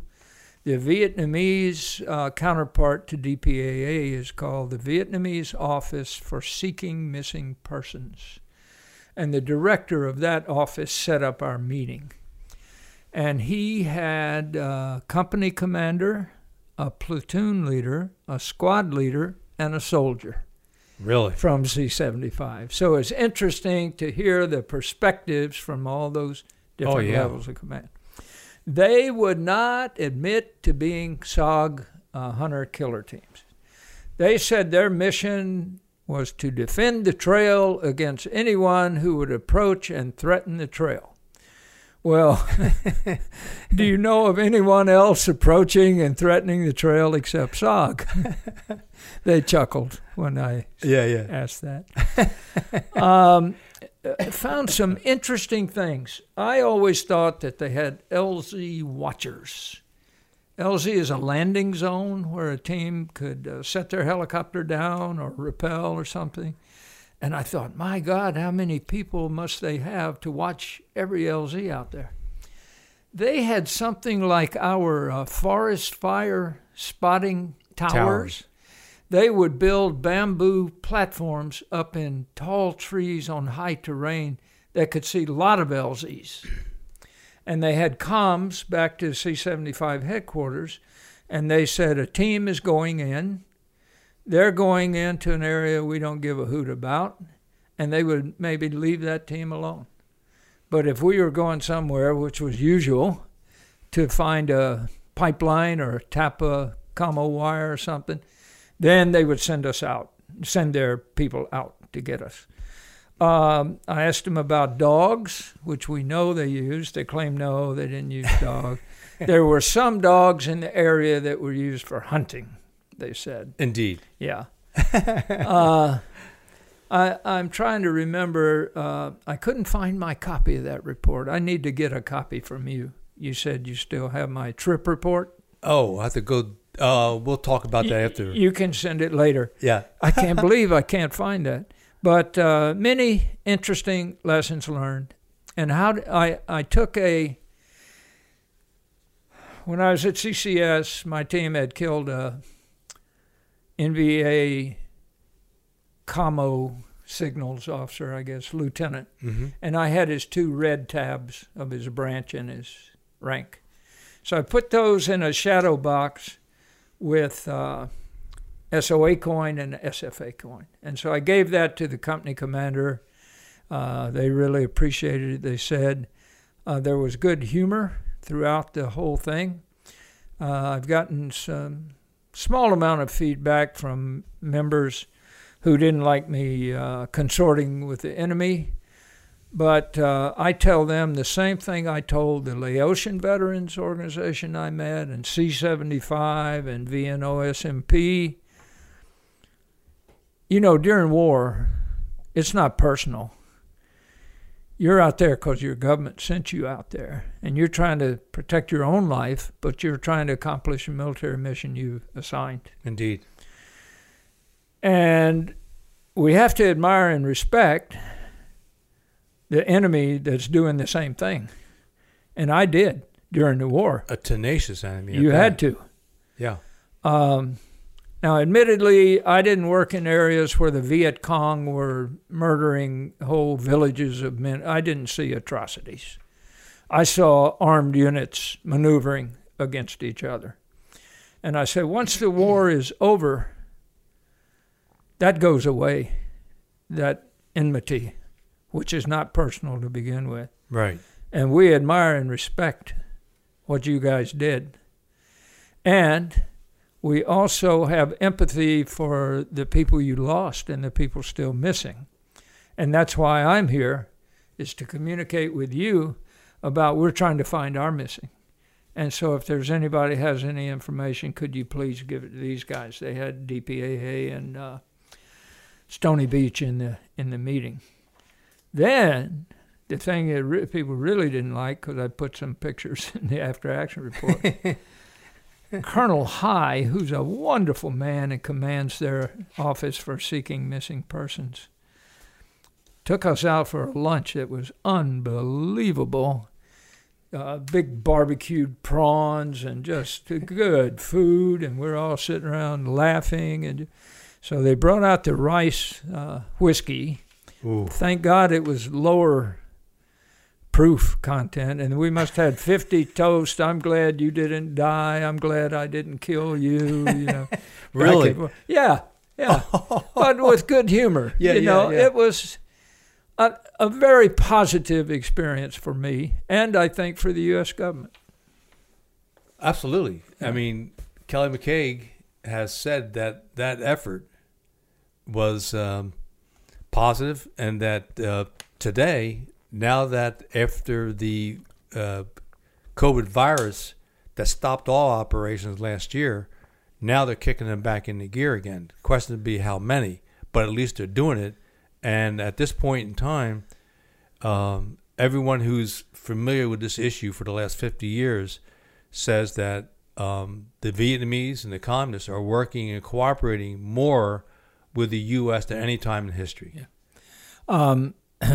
The Vietnamese counterpart to DPAA is called the Vietnamese Office for Seeking Missing Persons. And the director of that office set up our meeting. And he had a company commander, a platoon leader, a squad leader, and a soldier. Really? From C-75. So it's interesting to hear the perspectives from all those different levels of command. They would not admit to being SOG hunter-killer teams. They said their mission was to defend the trail against anyone who would approach and threaten the trail. Well, do you know of anyone else approaching and threatening the trail except SOG? They chuckled when I asked that. Found some interesting things. I always thought that they had LZ watchers. LZ is a landing zone where a team could set their helicopter down or rappel or something. And I thought, my God, how many people must they have to watch every LZ out there? They had something like our forest fire spotting towers. They would build bamboo platforms up in tall trees on high terrain that could see a lot of LZs. And they had comms back to C-75 headquarters, and they said a team is going in. They're going into an area we don't give a hoot about, and they would maybe leave that team alone. But if we were going somewhere, which was usual, to find a pipeline or tap a commo wire or something, then they would send us out, send their people out to get us. I asked them about dogs, which we know they used. They claimed no, they didn't use dogs. There were some dogs in the area that were used for hunting, they said. Indeed. Yeah. I'm trying to remember. I couldn't find my copy of that report. I need to get a copy from you. You said you still have my trip report. Oh, I have to go. We'll talk about that after. You can send it later. Yeah. I can't believe I can't find that. But many interesting lessons learned. And how I took when I was at CCS, my team had killed a NVA commo signals officer, I guess, lieutenant. Mm-hmm. And I had his two red tabs of his branch and his rank. So I put those in a shadow box with SOA coin and SFA coin. And so I gave that to the company commander. They really appreciated it. They said there was good humor throughout the whole thing. I've gotten some small amount of feedback from members who didn't like me consorting with the enemy. But I tell them the same thing I told the Laotian Veterans Organization I met, and C-75 and VNOSMP. You know, during war, it's not personal. You're out there because your government sent you out there, and you're trying to protect your own life, but you're trying to accomplish a military mission you've assigned. Indeed. And we have to admire and respect the enemy that's doing the same thing. And I did during the war. A tenacious enemy. You had to. Yeah. Now, admittedly, I didn't work in areas where the Viet Cong were murdering whole villages of men. I didn't see atrocities. I saw armed units maneuvering against each other. And I said, once the war is over, that goes away, that enmity, which is not personal to begin with. Right. And we admire and respect what you guys did. And we also have empathy for the people you lost and the people still missing. And that's why I'm here, is to communicate with you about we're trying to find our missing. And so if there's anybody has any information, could you please give it to these guys? They had DPAA and Stony Beach in the meeting. Then the thing that people really didn't like, because I put some pictures in the after action report, Colonel High, who's a wonderful man and commands their office for seeking missing persons, took us out for a lunch that was unbelievable. Big barbecued prawns and just good food, and we're all sitting around laughing. And so they brought out the rice whiskey. Ooh. Thank God it was lower proof content, and we must have had 50 toasts. I'm glad you didn't die. I'm glad I didn't kill you. You know, really? Yeah. But with good humor. Yeah. It was a very positive experience for me, and I think for the U.S. government. Absolutely. Yeah. I mean, Kelly McCaig has said that effort was positive, and that today, now that after the COVID virus that stopped all operations last year, now they're kicking them back into gear again. Question would be how many, but at least they're doing it. And at this point in time, everyone who's familiar with this issue for the last 50 years says that the Vietnamese and the communists are working and cooperating more with the U.S. than any time in history. Yeah.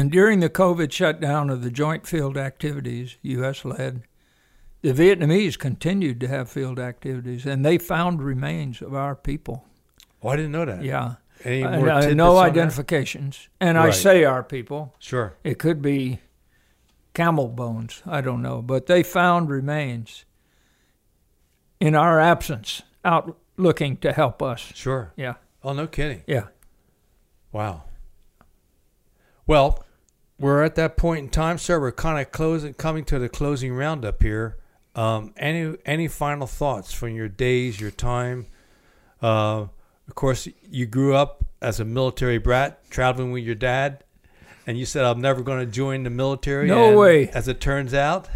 During the COVID shutdown of the joint field activities, U.S.-led, the Vietnamese continued to have field activities, and they found remains of our people. Oh, I didn't know that. Yeah. Any more no identifications. That? And right. I say our people. Sure. It could be camel bones. I don't know. But they found remains in our absence, out looking to help us. Sure. Yeah. Oh, no kidding. Yeah. Wow. Well, we're at that point in time, sir. We're kind of coming to the closing roundup here. Any final thoughts from your days, your time? Of course, you grew up as a military brat, traveling with your dad, and you said, I'm never going to join the military. No way. As it turns out.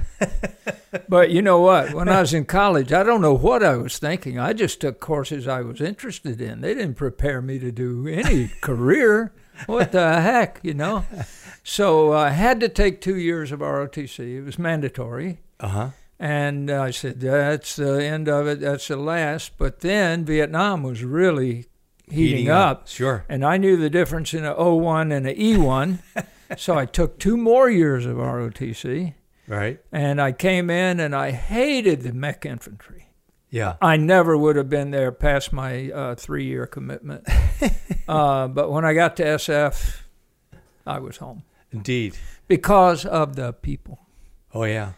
But you know what? When I was in college, I don't know what I was thinking. I just took courses I was interested in. They didn't prepare me to do any career. What the heck, you know? So I had to take 2 years of ROTC. It was mandatory. Uh-huh. And I said, that's the end of it. That's the last. But then Vietnam was really heating up. Sure. And I knew the difference in an O1 and an E1. So I took 2 more years of ROTC. Right. And I came in, and I hated the mech infantry. Yeah. I never would have been there past my 3-year commitment. But when I got to SF, I was home. Indeed. Because of the people. Oh, yeah.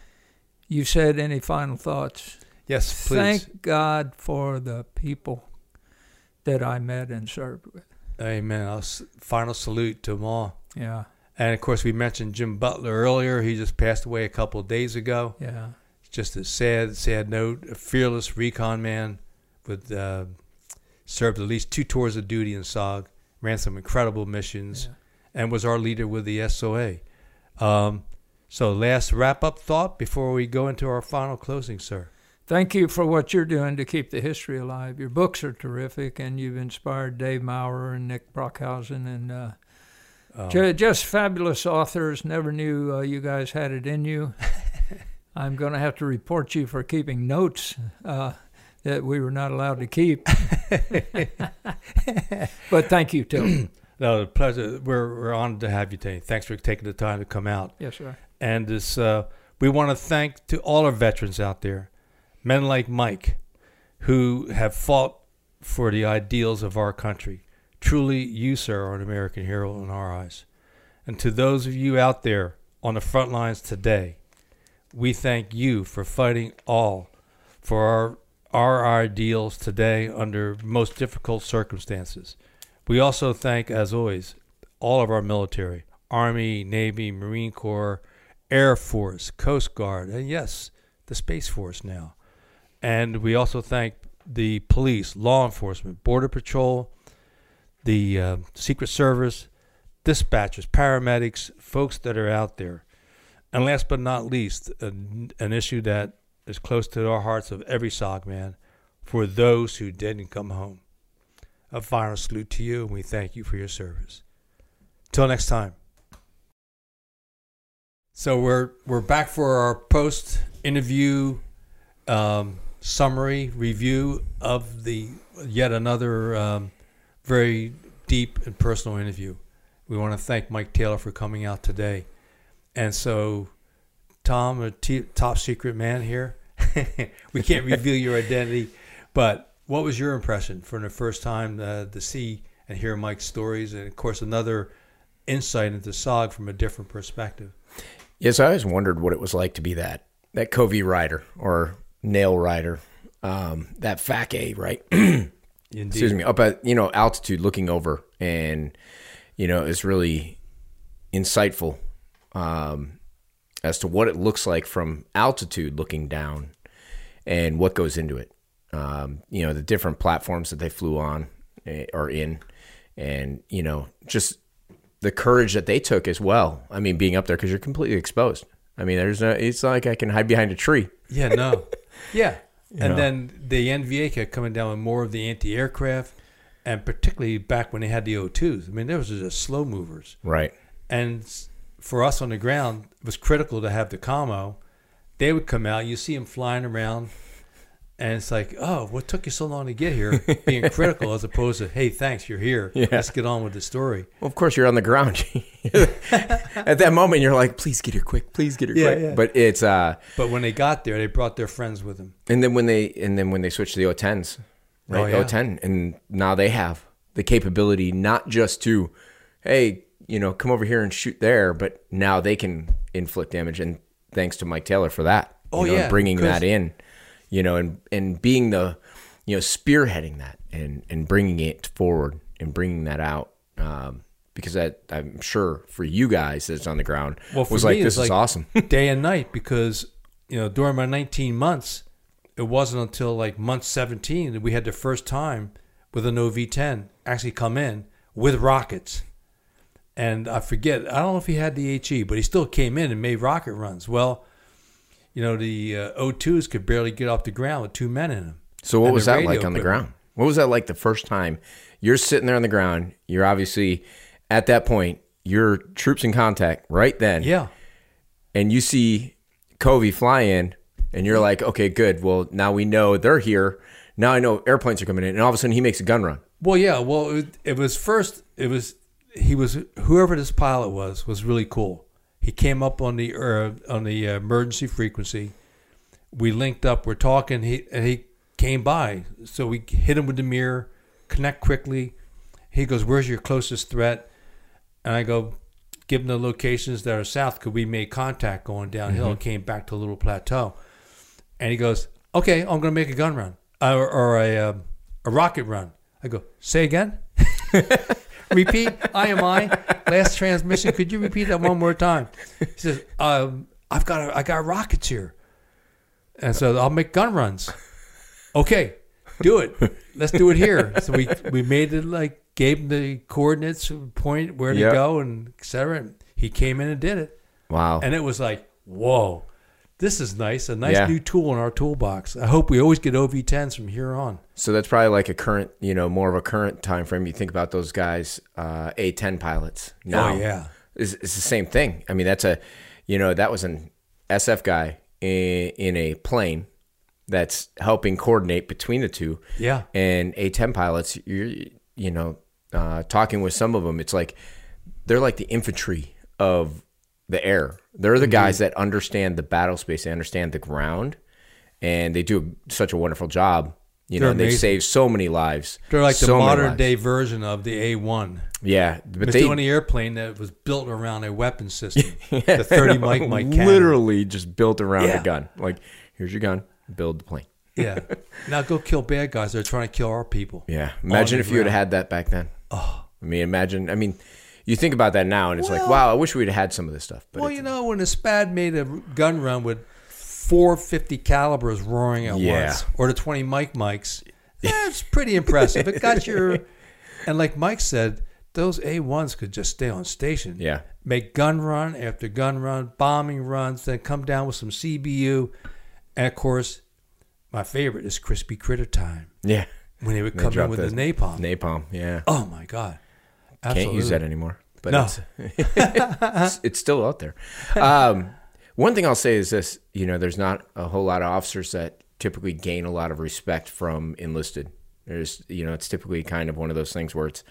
You said any final thoughts? Yes, please. Thank God for the people that I met and served with. Amen. Final salute to them all. Yeah. And, of course, we mentioned Jim Butler earlier. He just passed away a couple of days ago. Yeah. Just a sad, sad note. A fearless recon man with served at least 2 tours of duty in SOG. ran some incredible missions, and was our leader with the SOA. So last wrap-up thought before we go into our final closing, sir. Thank you for what you're doing to keep the history alive. Your books are terrific, and you've inspired Dave Maurer and Nick Brockhausen and just fabulous authors. Never knew you guys had it in you. I'm going to have to report you for keeping notes that we were not allowed to keep. But thank you, Tim. No, pleasure. We're honored to have you today. Thanks for taking the time to come out. Yes, sir. And this, we want to thank to all our veterans out there, men like Mike, who have fought for the ideals of our country. Truly, you, sir, are an American hero in our eyes. And to those of you out there on the front lines today, we thank you for fighting all for our ideals today under most difficult circumstances. We also thank, as always, all of our military, Army, Navy, Marine Corps, Air Force, Coast Guard, and yes, the Space Force now. And we also thank the police, law enforcement, Border Patrol, the Secret Service, dispatchers, paramedics, folks that are out there. And last but not least, an issue that is close to our hearts of every SOG man, for those who didn't come home. A final salute to you, and we thank you for your service. Till next time. So we're back for our post-interview summary review of the yet another very deep and personal interview. We want to thank Mike Taylor for coming out today. And so, Tom, top secret man here, we can't reveal your identity, but what was your impression from the first time to see and hear Mike's stories, and of course another insight into SOG from a different perspective? Yes, I always wondered what it was like to be that Covey rider or nail rider, that FAC-A, right? Indeed. Excuse me, up at, altitude, looking over, and, it's really insightful as to what it looks like from altitude looking down and what goes into it. The different platforms that they flew on or in, and, just the courage that they took as well. I mean, being up there, because you're completely exposed. I mean, it's not like I can hide behind a tree. Yeah, no. Yeah. And then the NVA coming down with more of the anti-aircraft, and particularly back when they had the O2s. I mean, there was just slow movers. Right. And for us on the ground, it was critical to have the commo. They would come out. You see them flying around, and it's like, oh, what took you so long to get here? Being critical as opposed to, hey, thanks, you're here. Yeah. Let's get on with the story. Well, of course, you're on the ground. At that moment, you're like, please get here quick. Please get here quick. Yeah. But it's but when they got there, they brought their friends with them. And then when they switched to the O-10s, right? Oh, yeah. O-10, and now they have the capability not just to, hey, come over here and shoot there, but now they can inflict damage. And thanks to Mike Taylor for that. Oh, yeah. Bringing that in. And being the, spearheading that and bringing it forward and bringing that out, because that, I'm sure for you guys that's on the ground, was like, this is awesome. Day and night, because, during my 19 months, it wasn't until like month 17 that we had the first time with an OV-10 actually come in with rockets. And I don't know if he had the HE, but he still came in and made rocket runs. Well, the O2s could barely get off the ground with two men in them. So what was that like on the ground? What was that like the first time? You're sitting there on the ground. You're obviously, at that point, your troops in contact right then. Yeah. And you see Covey fly in, and you're like, okay, good. Well, now we know they're here. Now I know airplanes are coming in. And all of a sudden, he makes a gun run. Well, yeah. Well, whoever this pilot was really cool. He came up on the emergency frequency. We linked up. We're talking. He came by. So we hit him with the mirror, connect quickly. He goes, where's your closest threat? And I go, give him the locations that are south, because we made contact going downhill and came back to a little plateau. And he goes, okay, I'm going to make a gun run or a rocket run. I go, say again? Repeat, last transmission. Could you repeat that one more time? He says, I got rockets here. And so I'll make gun runs. Okay. do it. Let's do it here. So we made it, like, gave him the coordinates, point where to go, and et cetera. And he came in and did it. Wow. And it was like, whoa, this is nice. A nice new tool in our toolbox. I hope we always get OV-10s from here on. So that's probably like a current, you know, more of a current time frame. You think about those guys, A-10 pilots now. Oh, yeah. It's the same thing. I mean, that's a, you know, that was an SF guy in a plane that's helping coordinate between the two. Yeah. And A-10 pilots, you know, talking with some of them, it's like they're like the infantry of the air. They're the guys that understand the battle space, they understand the ground, and they do such a wonderful job. You know, they save so many lives. They're like the modern day version of the A1. Yeah, but it's the only airplane that was built around a weapon system. Yeah, the 30 Mike cannon. Literally just built around a gun. Like, here's your gun. Build the plane. Yeah. Now go kill bad guys. They're trying to kill our people. Yeah. Imagine if you would have had that back then. Oh. I mean, imagine. I mean, you think about that now, and it's like, wow, I wish we'd have had some of this stuff. But well, you know, when a SPAD made a gun run with 450 calibers roaring at once, or the 20 mics, that's pretty impressive. It got your... And like Mike said, those A1s could just stay on station. Yeah. Make gun run after gun run, bombing runs, then come down with some CBU. And of course... my favorite is Crispy Critter time. Yeah. When they would come in with the napalm. Napalm, yeah. Oh, my God. Absolutely. Can't use that anymore. But no. It's still out there. One thing I'll say is this. You know, there's not a whole lot of officers that typically gain a lot of respect from enlisted. There's, you know, it's typically kind of one of those things where it's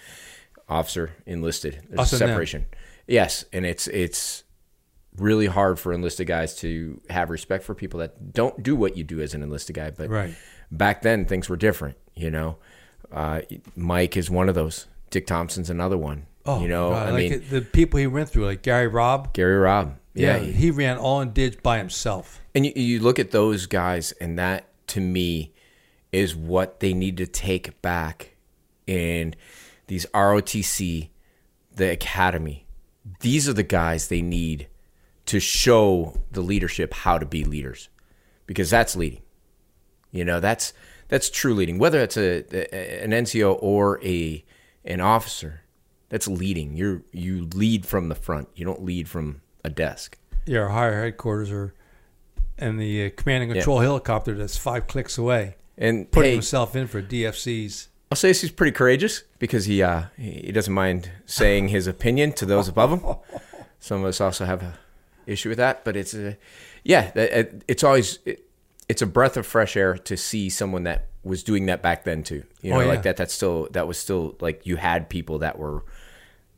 officer, enlisted. There's a separation. Them. Yes, and it's really hard for enlisted guys to have respect for people that don't do what you do as an enlisted guy. But back then, things were different, you know. Mike is one of those. Dick Thompson's another one. Oh, you know, God. I mean, the people he went through, like Gary Robb. Yeah. He ran all in dig by himself. And you look at those guys, and that, to me, is what they need to take back in these ROTC, the academy. These are the guys they need to show the leadership how to be leaders, because that's leading. You know, that's true leading. Whether it's an NCO or an officer, that's leading. You lead from the front. You don't lead from a desk. Yeah, our higher headquarters are, and the command and control helicopter that's 5 clicks away, and putting himself in for DFCs. I'll say he's pretty courageous because he doesn't mind saying his opinion to those above him. Some of us also have an issue with that, but it's it's always a breath of fresh air to see someone that was doing that back then too, you know. Like that was still like, you had people that were,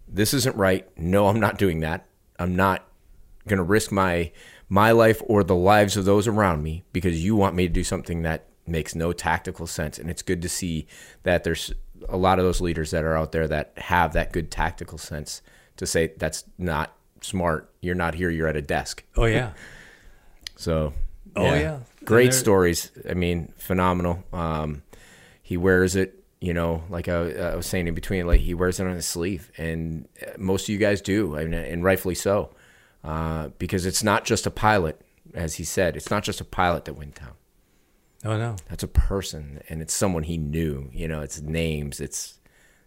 this isn't right, no, I'm not doing that, I'm not gonna risk my life or the lives of those around me because you want me to do something that makes no tactical sense. And it's good to see that there's a lot of those leaders that are out there that have that good tactical sense to say, that's not smart, you're not here, you're at a desk. Oh yeah. So great stories. I mean, phenomenal. He wears it, you know, like I was saying in between, like he wears it on his sleeve, and most of you guys do, and rightfully so, because it's not just a pilot. As he said, it's not just a pilot that went down. Oh no, that's a person, and it's someone he knew, you know, it's names, it's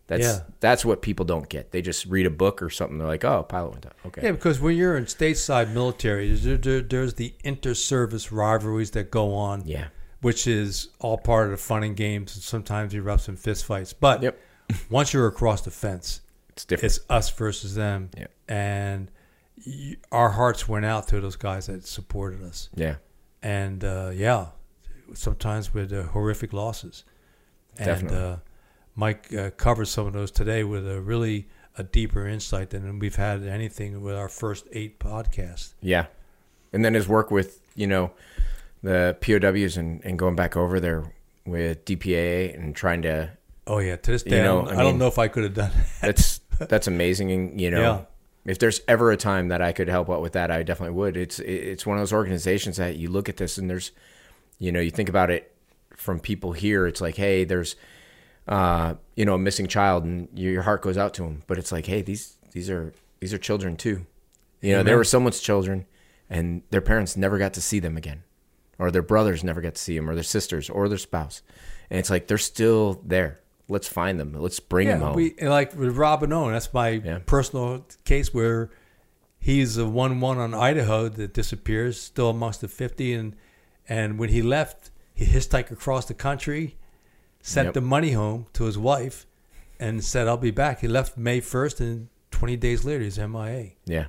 That's what people don't get. They just read a book or something. They're like, oh, pilot went down. Okay. Yeah, because when you're in stateside military, there's the inter-service rivalries that go on, which is all part of the fun and games, and sometimes erupts in fistfights. But once you're across the fence, it's different. It's us versus them. Yep. And our hearts went out to those guys that supported us. Yeah. And, sometimes with horrific losses. Definitely. And, Mike covered some of those today with a deeper insight than we've had anything with our first 8 podcasts. Yeah. And then his work with, you know, the POWs and going back over there with DPAA and trying to... Oh, yeah. To this day, you know, I don't know if I could have done that. That's amazing. And, you know, if there's ever a time that I could help out with that, I definitely would. It's one of those organizations that you look at this and there's, you know, you think about it from people here. It's like, hey, there's... you know, a missing child, and your heart goes out to them. But it's like, hey, these are children too. You know, they were someone's children, and their parents never got to see them again, or their brothers never got to see them, or their sisters, or their spouse. And it's like, they're still there. Let's find them. Let's bring them home. Like with Robin Owen, that's my personal case where he's the 1-1 on Idaho that disappears, still amongst the 50. And when he left, he hitchhiked across the country, sent the money home to his wife, and said, I'll be back. He left May 1st, and 20 days later, he's MIA. Yeah.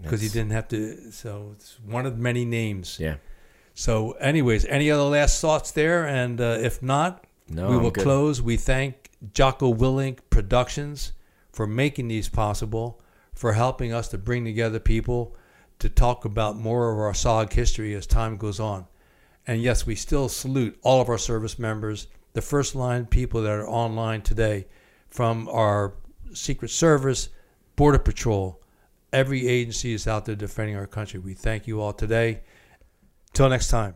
Because he didn't have to. So it's one of many names. Yeah. So anyways, any other last thoughts there? And if not, we will close. We thank Jocko Willink Productions for making these possible, for helping us to bring together people to talk about more of our SOG history as time goes on. And yes, we still salute all of our service members, the first line people that are online today, from our Secret Service, Border Patrol, every agency is out there defending our country. We thank you all today. Till next time.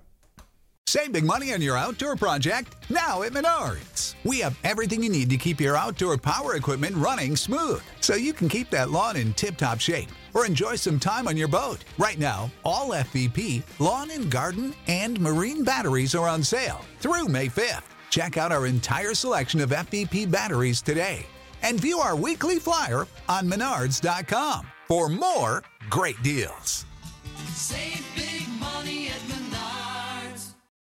Save big money on your outdoor project now at Menards. We have everything you need to keep your outdoor power equipment running smooth, so you can keep that lawn in tip-top shape or enjoy some time on your boat. Right now, all FVP, lawn and garden, and marine batteries are on sale through May 5th. Check out our entire selection of FVP batteries today and view our weekly flyer on Menards.com for more great deals. Save big.